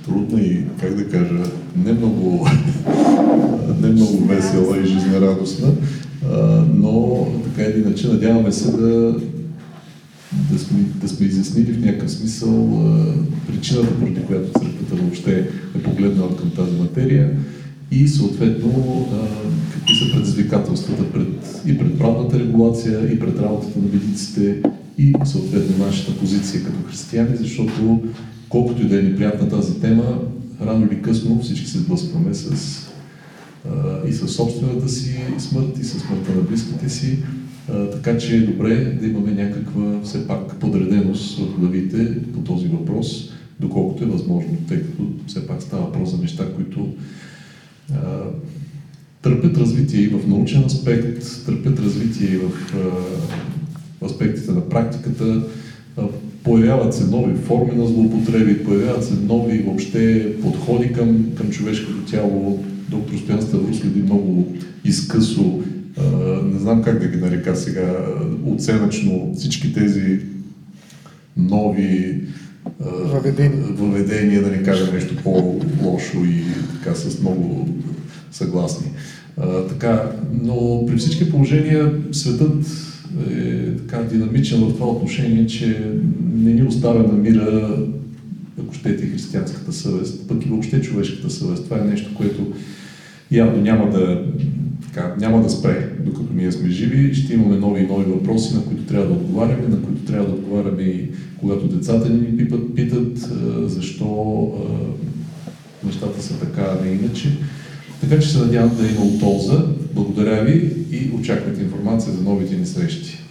трудна и, как да кажа, не много весела и жизнерадостна, но така или иначе надяваме се да сме изяснили в някакъв смисъл причината, поради която църквата въобще е погледнала към тази материя. И съответно какви са предизвикателствата пред правната регулация, и пред работата на медиците, и съответно нашата позиция като християни, защото колкото и да е неприятна тази тема, рано или късно всички се сблъскваме и със собствената си смърт, и със смъртта на близките си, така че е добре да имаме някаква все пак подреденост в главите по този въпрос, доколкото е възможно, тъй като все пак става въпрос за неща, които търпят развитие и в научен аспект, търпят развитие и в аспектите на практиката, появяват се нови форми на злоупотреби, появяват се нови въобще подходи към човешкото тяло. Доктор Стоян Ставру следи много изкъсо, не знам как да ги нарека сега, оценъчно всички тези нови въведение, да не кажа нещо по-лошо и така с много съгласни. Но при всички положения светът е така динамичен в това отношение, че не ни оставя на мира, ако щете, християнската съвест, пък и въобще човешката съвест. Това е нещо, което явно няма да спре, докато ние сме живи. Ще имаме нови и нови въпроси, на които трябва да отговаряме, и когато децата ни питат защо нещата са така, а не иначе. Така че се надявам да е имало полза. Благодаря ви и очаквайте информация за новите ни срещи.